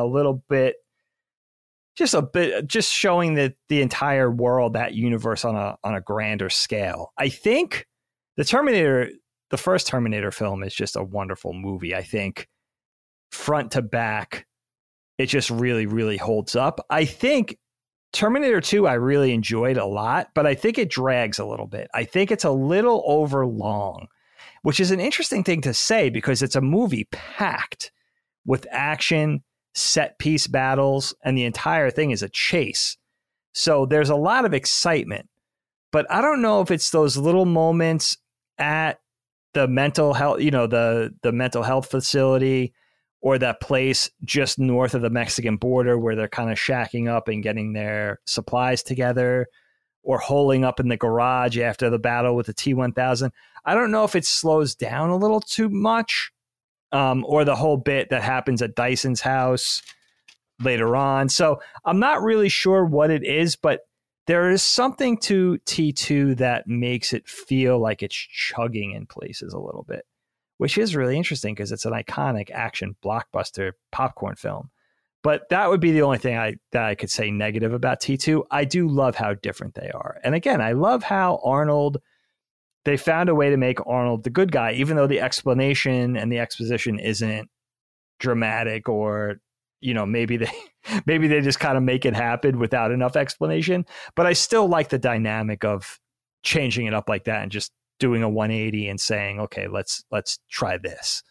just showing the entire world, that universe, on a grander scale. I think the first Terminator film is just a wonderful movie. I think front to back, it just really, really holds up. I think Terminator 2, I really enjoyed a lot, but I think it drags a little bit. I think it's a little over long, which is an interesting thing to say, because it's a movie packed with action, set piece battles, and the entire thing is a chase. So there's a lot of excitement, but I don't know if it's those little moments at the mental health, the mental health facility, or that place just north of the Mexican border where they're kind of shacking up and getting their supplies together, or holing up in the garage after the battle with the T-1000. I don't know if it slows down a little too much, or the whole bit that happens at Dyson's house later on. So I'm not really sure what it is, but there is something to T2 that makes it feel like it's chugging in places a little bit, which is really interesting because it's an iconic action blockbuster popcorn film. But that would be the only thing that I could say negative about T2. I do love how different they are. And again, I love how they found a way to make Arnold the good guy, even though the explanation and the exposition isn't dramatic, or, maybe they just kind of make it happen without enough explanation. But I still like the dynamic of changing it up like that and just doing a 180 and saying, okay, let's try this,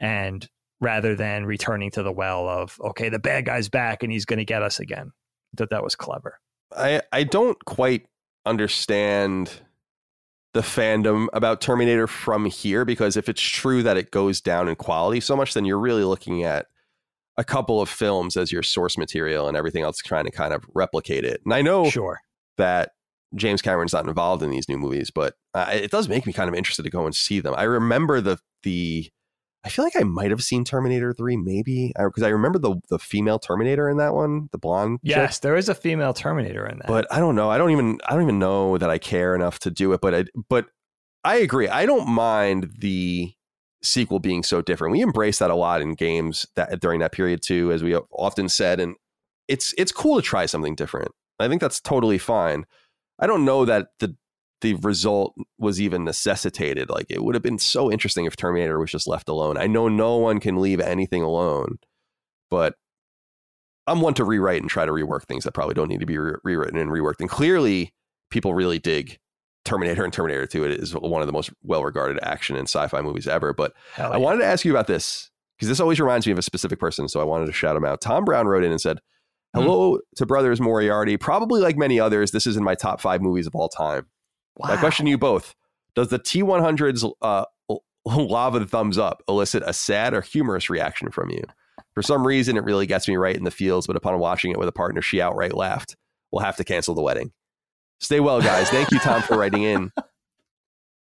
and rather than returning to the well of, okay, the bad guy's back and he's going to get us again. I thought that was clever. I don't quite understand the fandom about Terminator from here, because if it's true that it goes down in quality so much, then you're really looking at a couple of films as your source material and everything else trying to kind of replicate it. And I know that James Cameron's not involved in these new movies, but it does make me kind of interested to go and see them. I remember the I feel like I might have seen Terminator 3, maybe, because I remember the female Terminator in that one, the blonde. Yes, chick. There is a female Terminator in that. But I don't know. I don't even know that I care enough to do it. But I agree. I don't mind the sequel being so different. We embrace that a lot in games that during that period too, as we often said. And it's cool to try something different. I think that's totally fine. I don't know that the result was even necessitated. Like, it would have been so interesting if Terminator was just left alone. I know no one can leave anything alone, but I'm one to rewrite and try to rework things that probably don't need to be rewritten and reworked. And clearly people really dig Terminator and Terminator 2. It is one of the most well-regarded action and sci-fi movies ever. But yeah. I wanted to ask you about this because this always reminds me of a specific person. So I wanted to shout him out. Tom Brown wrote in and said, hello to Brothers Moriarty. Probably like many others, this is in my top 5 movies of all time. Wow. My question to you both, does the T-100's lava thumbs up elicit a sad or humorous reaction from you? For some reason, it really gets me right in the feels, but upon watching it with a partner, she outright laughed. We'll have to cancel the wedding. Stay well, guys. Thank you, Tom, for writing in.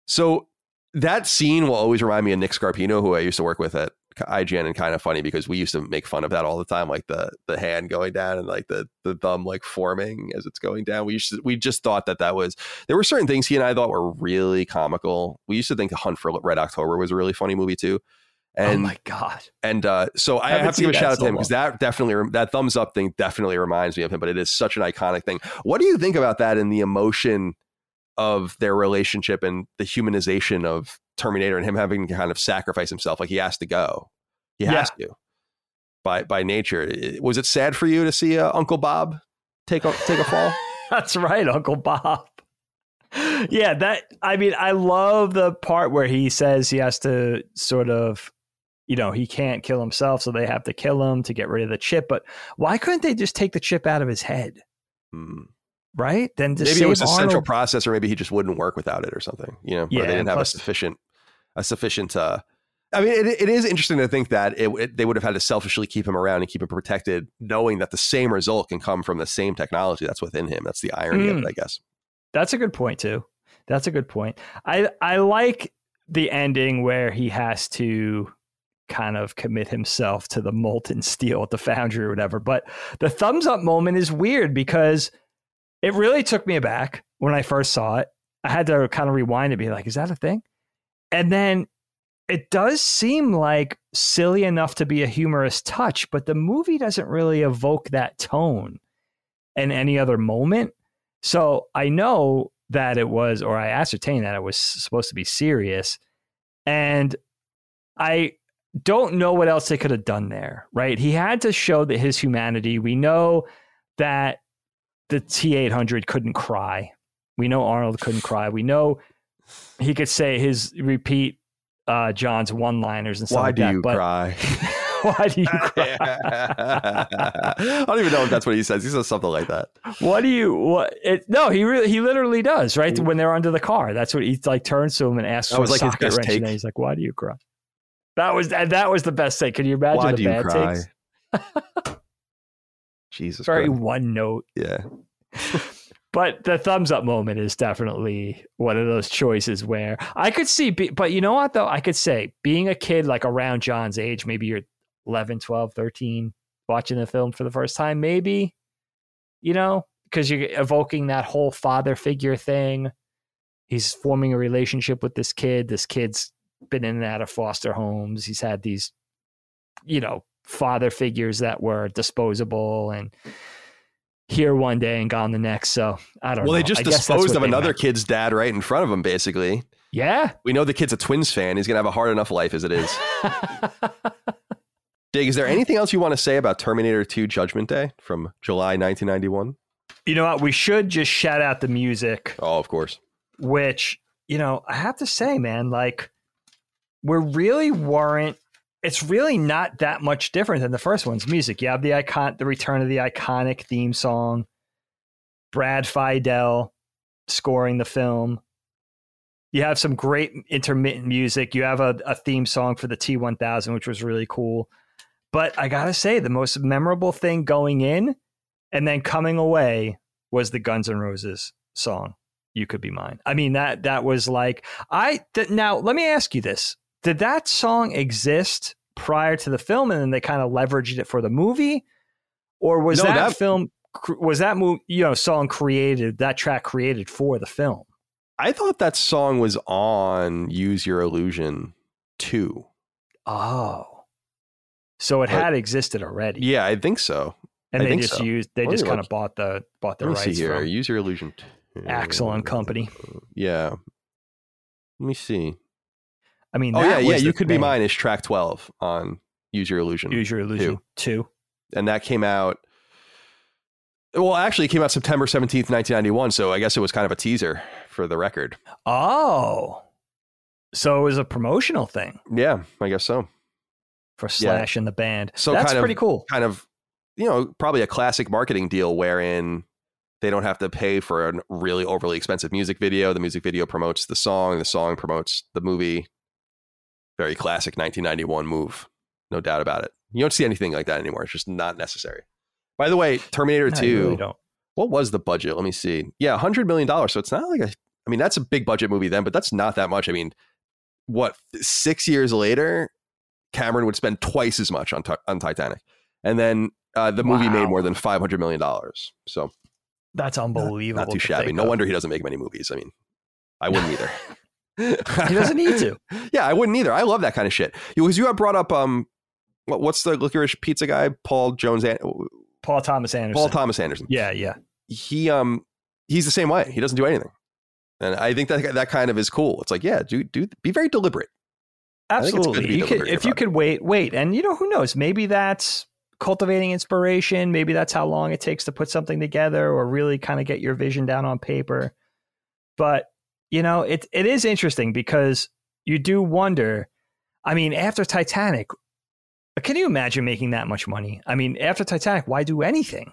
So that scene will always remind me of Nick Scarpino, who I used to work with at IGN, and kind of funny because we used to make fun of that all the time, like the hand going down and like the thumb like forming as it's going down. We just thought that was, there were certain things he and I thought were really comical. We used to think The Hunt for Red October was a really funny movie too. And, oh my God. And so I have to give a shout out to him because that thumbs up thing definitely reminds me of him, but it is such an iconic thing. What do you think about that and the emotion of their relationship and the humanization of Terminator and him having to kind of sacrifice himself? Like, he has to go. He has to by nature. Was it sad for you to see Uncle Bob take a fall? That's right, Uncle Bob. Yeah, I love the part where he says he has to sort of, you know, he can't kill himself, so they have to kill him to get rid of the chip. But why couldn't they just take the chip out of his head? Hmm. Right? Then to maybe it was a central process, or maybe he just wouldn't work without it or something, you know. Yeah, or they didn't have a sufficient I mean, it is interesting to think that they would have had to selfishly keep him around and keep him protected, knowing that the same result can come from the same technology that's within him. That's the irony of it, I guess. That's a good point too. That's a good point. I like the ending where he has to kind of commit himself to the molten steel at the foundry or whatever, but the thumbs up moment is weird because it really took me aback when I first saw it. I had to kind of rewind and be like, is that a thing? And then it does seem like silly enough to be a humorous touch, but the movie doesn't really evoke that tone in any other moment. So I know that it was, or I ascertained that it was supposed to be serious. And I don't know what else they could have done there, right? He had to show that his humanity, we know that the T-800 couldn't cry. We know Arnold couldn't cry. We know he could say John's one-liners and stuff like that. Why do you cry? I don't even know if that's what he says. He says something like that. He literally does, right? When they're under the car, that's what he like turns to him and asks for a socket wrench, and he's like, "Why do you cry?" That was the best thing. Can you imagine the bad takes? Jesus, very one note. Yeah. But the thumbs up moment is definitely one of those choices where I could see, but you know what though? I could say being a kid, like around John's age, maybe you're 11, 12, 13, watching the film for the first time, maybe, you know, because you're evoking that whole father figure thing. He's forming a relationship with this kid. This kid's been in and out of foster homes. He's had these, you know, father figures that were disposable and here one day and gone the next. So I don't know. Well, they just disposed of another kid's dad right in front of him, basically. Yeah. We know the kid's a Twins fan. He's going to have a hard enough life as it is. Dig, is there anything else you want to say about Terminator 2 Judgment Day from July 1991? You know what? We should just shout out the music. Oh, of course. Which, you know, I have to say, man, like it's really not that much different than the first one's music. You have the return of the iconic theme song, Brad Fiedel scoring the film. You have some great intermittent music. You have a theme song for the T-1000, which was really cool. But I got to say, the most memorable thing going in and then coming away was the Guns N' Roses song, You Could Be Mine. I mean, that was like, now let me ask you this. Did that song exist prior to the film and then they kind of leveraged it for the movie? Or was that film, was that movie, you know, song created, that track created for the film? I thought that song was on Use Your Illusion 2. Oh. So it had existed already. Yeah, I think so. And they just used, they just kind of bought the rights from Use Your Illusion 2. Axl and Company. Yeah. Let me see. I mean, oh, yeah, You Could Be Mine is track 12 on Use Your Illusion. Use Your Illusion 2. And that came out, well, actually, it came out September 17th, 1991. So I guess it was kind of a teaser for the record. Oh, so it was a promotional thing. Yeah, I guess so. For Slash and the band. So that's pretty cool. Kind of, you know, probably a classic marketing deal wherein they don't have to pay for a really overly expensive music video. The music video promotes the song promotes the movie. Very classic 1991 move. No doubt about it. You don't see anything like that anymore. It's just not necessary. By the way, Terminator 2, really, what was the budget? Let me see. Yeah, $100 million. So it's not like I mean, that's a big budget movie then, but that's not that much. I mean, what, 6 years later, Cameron would spend twice as much on Titanic. And then the movie made more than $500 million. So that's unbelievable. Not too shabby. No wonder he doesn't make many movies. I mean, I wouldn't either. He doesn't need to. Yeah, I wouldn't either. I love that kind of shit. Because you brought up what's the Licorice Pizza guy? Paul Thomas Anderson. Paul Thomas Anderson. Yeah, yeah. He he's the same way. He doesn't do anything, and I think that kind of is cool. It's like, yeah, dude, be very deliberate. Absolutely. If you could wait, and you know, who knows? Maybe that's cultivating inspiration. Maybe that's how long it takes to put something together or really kind of get your vision down on paper. But you know, it is interesting because you do wonder, I mean, after Titanic, can you imagine making that much money? I mean, after Titanic, why do anything?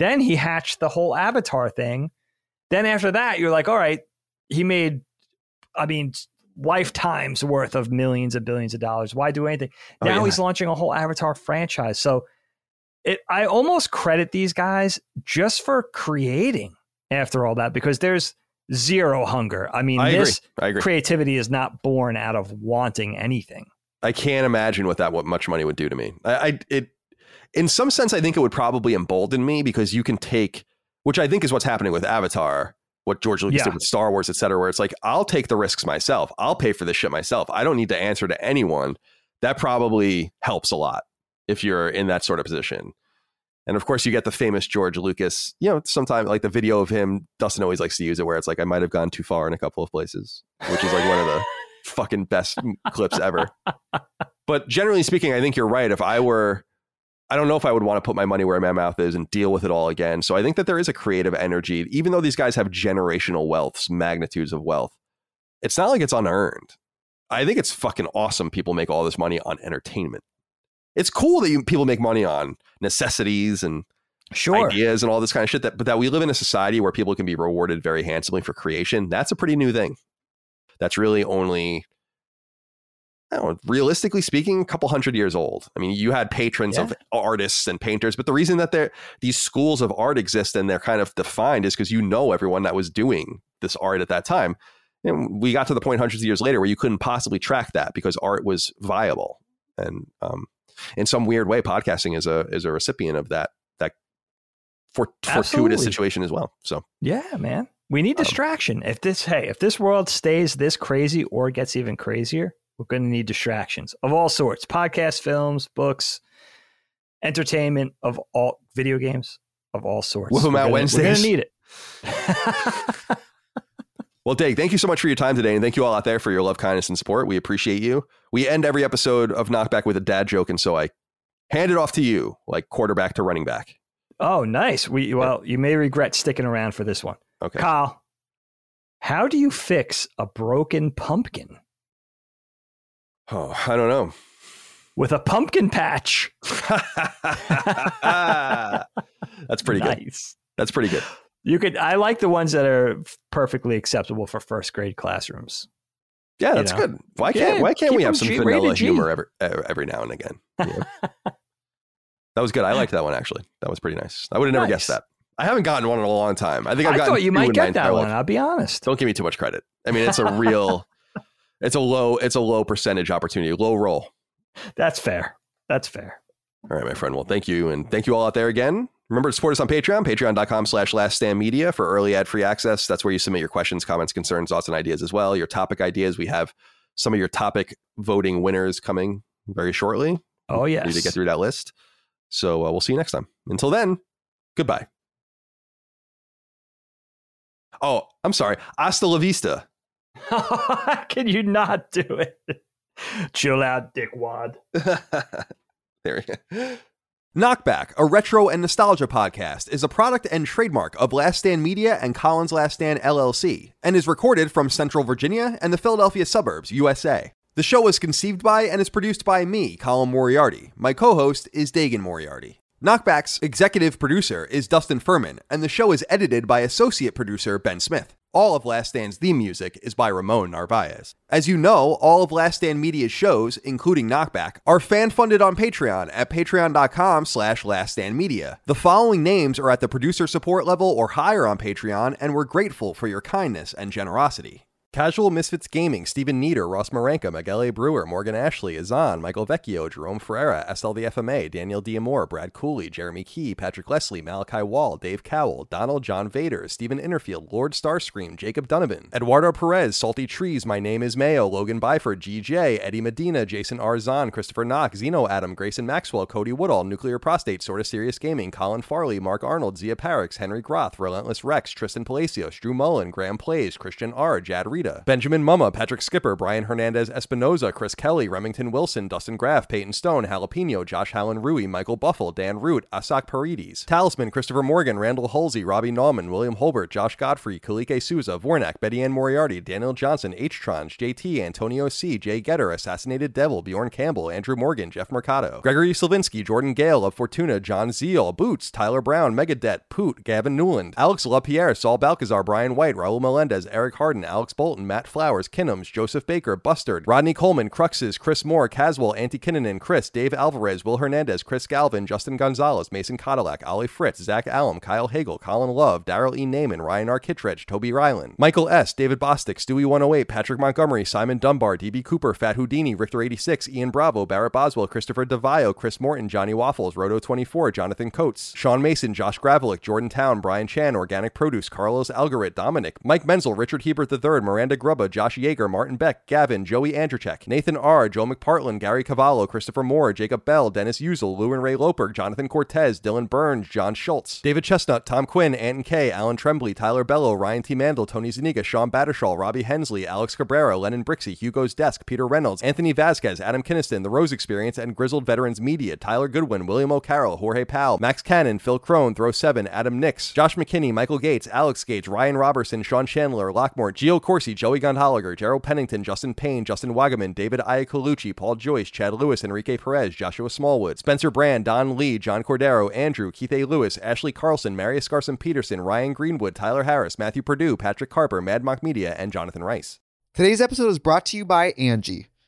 Then he hatched the whole Avatar thing. Then after that, you're like, all right, he made, I mean, lifetimes worth of millions and billions of dollars. Why do anything? Now he's launching a whole Avatar franchise. So I almost credit these guys just for creating after all that, because there's zero hunger. I mean, I agree. Creativity is not born out of wanting anything. I can't imagine what much money would do to me. In some sense, I think it would probably embolden me, because you can take, which I think is what's happening with Avatar, what George Lucas did with Star Wars, et cetera, where it's like, I'll take the risks myself. I'll pay for this shit myself. I don't need to answer to anyone. That probably helps a lot if you're in that sort of position. And of course, you get the famous George Lucas, you know, sometimes like the video of him, Dustin always likes to use it, where it's like, I might have gone too far in a couple of places, which is like one of the fucking best clips ever. But generally speaking, I think you're right. If I were, I don't know if I would want to put my money where my mouth is and deal with it all again. So I think that there is a creative energy, even though these guys have generational wealths, magnitudes of wealth. It's not like it's unearned. I think it's fucking awesome people make all this money on entertainment. It's cool that people make money on necessities and ideas and all this kind of shit, but we live in a society where people can be rewarded very handsomely for creation. That's a pretty new thing. That's really only, I don't know, realistically speaking, a couple hundred years old. I mean, you had patrons of artists and painters, but the reason that these schools of art exist and they're kind of defined is because, you know, everyone that was doing this art at that time. And we got to the point hundreds of years later where you couldn't possibly track that because art was viable. And, in some weird way, podcasting is a recipient of that fortuitous situation as well. So yeah, man, we need distraction. If this world stays this crazy or gets even crazier, we're going to need distractions of all sorts: podcasts, films, books, entertainment of all, video games of all sorts. We'll come out Wednesdays. We're going to need it. Well, Dave, thank you so much for your time today. And thank you all out there for your love, kindness, and support. We appreciate you. We end every episode of Knockback with a dad joke. And so I hand it off to you, like quarterback to running back. Oh, nice. You may regret sticking around for this one. Okay. Kyle, how do you fix a broken pumpkin? Oh, I don't know. With a pumpkin patch. That's pretty good. That's pretty good. I like the ones that are perfectly acceptable for first grade classrooms. Yeah, that's good. Why can't we have some vanilla humor every now and again? Yeah. That was good. I liked that one, actually. That was pretty nice. I would have never guessed that. I haven't gotten one in a long time. I thought you might get that one. I'll be honest. Don't give me too much credit. I mean, it's a real It's a low percentage opportunity, low roll. That's fair. That's fair. All right, my friend. Well, thank you. And thank you all out there again. Remember to support us on Patreon, patreon.com/laststandmedia for early ad free access. That's where you submit your questions, comments, concerns, thoughts, and ideas as well. Your topic ideas. We have some of your topic voting winners coming very shortly. Oh, yes. We need to get through that list. So we'll see you next time. Until then, goodbye. Oh, I'm sorry. Hasta la vista. Can you not do it? Chill out, dickwad. There we go. Knockback, a retro and nostalgia podcast, is a product and trademark of Last Stand Media and Colin's Last Stand LLC, and is recorded from Central Virginia and the Philadelphia suburbs, USA. The show was conceived by and is produced by me, Colin Moriarty. My co-host is Dagan Moriarty. Knockback's executive producer is Dustin Furman, and the show is edited by associate producer Ben Smith. All of Last Stand's theme music is by Ramon Narvaez. As you know, all of Last Stand Media's shows, including Knockback, are fan-funded on Patreon at patreon.com/laststandmedia. The following names are at the producer support level or higher on Patreon, and we're grateful for your kindness and generosity. Casual Misfits Gaming, Stephen Nieder, Ross Marenka, Miguel A. Brewer, Morgan Ashley, Azan, Michael Vecchio, Jerome Ferreira, SLDFMA, Daniel D'Amore, Brad Cooley, Jeremy Key, Patrick Leslie, Malachi Wall, Dave Cowell, Donald John Vader, Stephen Innerfield, Lord Starscream, Jacob Donovan, Eduardo Perez, Salty Trees, My Name is Mayo, Logan Byford, GJ, Eddie Medina, Jason R. Zahn, Christopher Knock, Zeno Adam, Grayson Maxwell, Cody Woodall, Nuclear Prostate, Sorta Serious Gaming, Colin Farley, Mark Arnold, Zia Parix, Henry Groth, Relentless Rex, Tristan Palacios, Drew Mullen, Graham Plays, Christian R., Jad Reed, Benjamin Mumma, Patrick Skipper, Brian Hernandez Espinoza, Chris Kelly, Remington Wilson, Dustin Graff, Peyton Stone, Jalapeno, Josh Hallen Rui, Michael Buffel, Dan Root, Asak Parides, Talisman, Christopher Morgan, Randall Halsey, Robbie Nauman, William Holbert, Josh Godfrey, Kalike Souza, Vornak, Betty Ann Moriarty, Daniel Johnson, H-Tronge, JT, Antonio C, Jay Getter, Assassinated Devil, Bjorn Campbell, Andrew Morgan, Jeff Mercado, Gregory Slavinsky, Jordan Gale of Fortuna, John Zeal, Boots, Tyler Brown, Megadet, Poot, Gavin Newland, Alex LaPierre, Saul Balcazar, Brian White, Raul Melendez, Eric Harden, Alex Bolton, Matt Flowers, Kinnums, Joseph Baker, Bustard, Rodney Coleman, Cruxes, Chris Moore, Caswell, Antti Kinnunen, Chris, Dave Alvarez, Will Hernandez, Chris Galvin, Justin Gonzalez, Mason Cadillac, Ollie Fritz, Zach Allum, Kyle Hagel, Colin Love, Daryl E. Naiman, Ryan R. Kittredge, Toby Ryland, Michael S., David Bostic, Stewie 108, Patrick Montgomery, Simon Dunbar, DB Cooper, Fat Houdini, Richter 86, Ian Bravo, Barrett Boswell, Christopher DeVayo, Chris Morton, Johnny Waffles, Roto 24, Jonathan Coates, Sean Mason, Josh Gravelick, Jordan Town, Brian Chan, Organic Produce, Carlos Algarit, Dominic, Mike Menzel, Richard Hebert III, Miranda Grubba, Josh Yeager, Martin Beck, Gavin, Joey Andrzejczyk, Nathan R., Joe McPartland, Gary Cavallo, Christopher Moore, Jacob Bell, Dennis Uzel, Lou and Ray Loper, Jonathan Cortez, Dylan Burns, John Schultz, David Chestnut, Tom Quinn, Anton K., Alan Trembley, Tyler Bellow, Ryan T. Mandel, Tony Zuniga, Sean Battershall, Robbie Hensley, Alex Cabrera, Lennon Brixey, Hugo's Desk, Peter Reynolds, Anthony Vasquez, Adam Kinniston, The Rose Experience, and Grizzled Veterans Media, Tyler Goodwin, William O'Carroll, Jorge Powell, Max Cannon, Phil Crone, Throw7, Adam Nix, Josh McKinney, Michael Gates, Alex Gates, Ryan Robertson, Sean Chandler, Lockmore, Gio Corsi, Joey Gondoliger, Gerald Pennington, Justin Payne, Justin Wagaman, David Iacolucci, Paul Joyce, Chad Lewis, Enrique Perez, Joshua Smallwood, Spencer Brand, Don Lee, John Cordero, Andrew, Keith A. Lewis, Ashley Carlson, Marius Garson-Peterson, Ryan Greenwood, Tyler Harris, Matthew Perdue, Patrick Harper, Mad Mock Media, and Jonathan Rice. Today's episode is brought to you by Angie.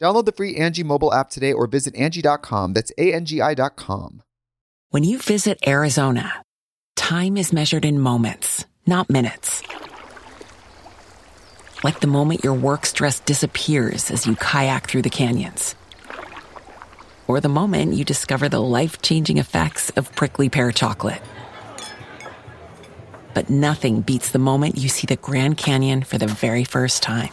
Download the free Angie mobile app today or visit Angie.com. That's ANGI.com. When you visit Arizona, time is measured in moments, not minutes. Like the moment your work stress disappears as you kayak through the canyons. Or the moment you discover the life-changing effects of prickly pear chocolate. But nothing beats the moment you see the Grand Canyon for the very first time.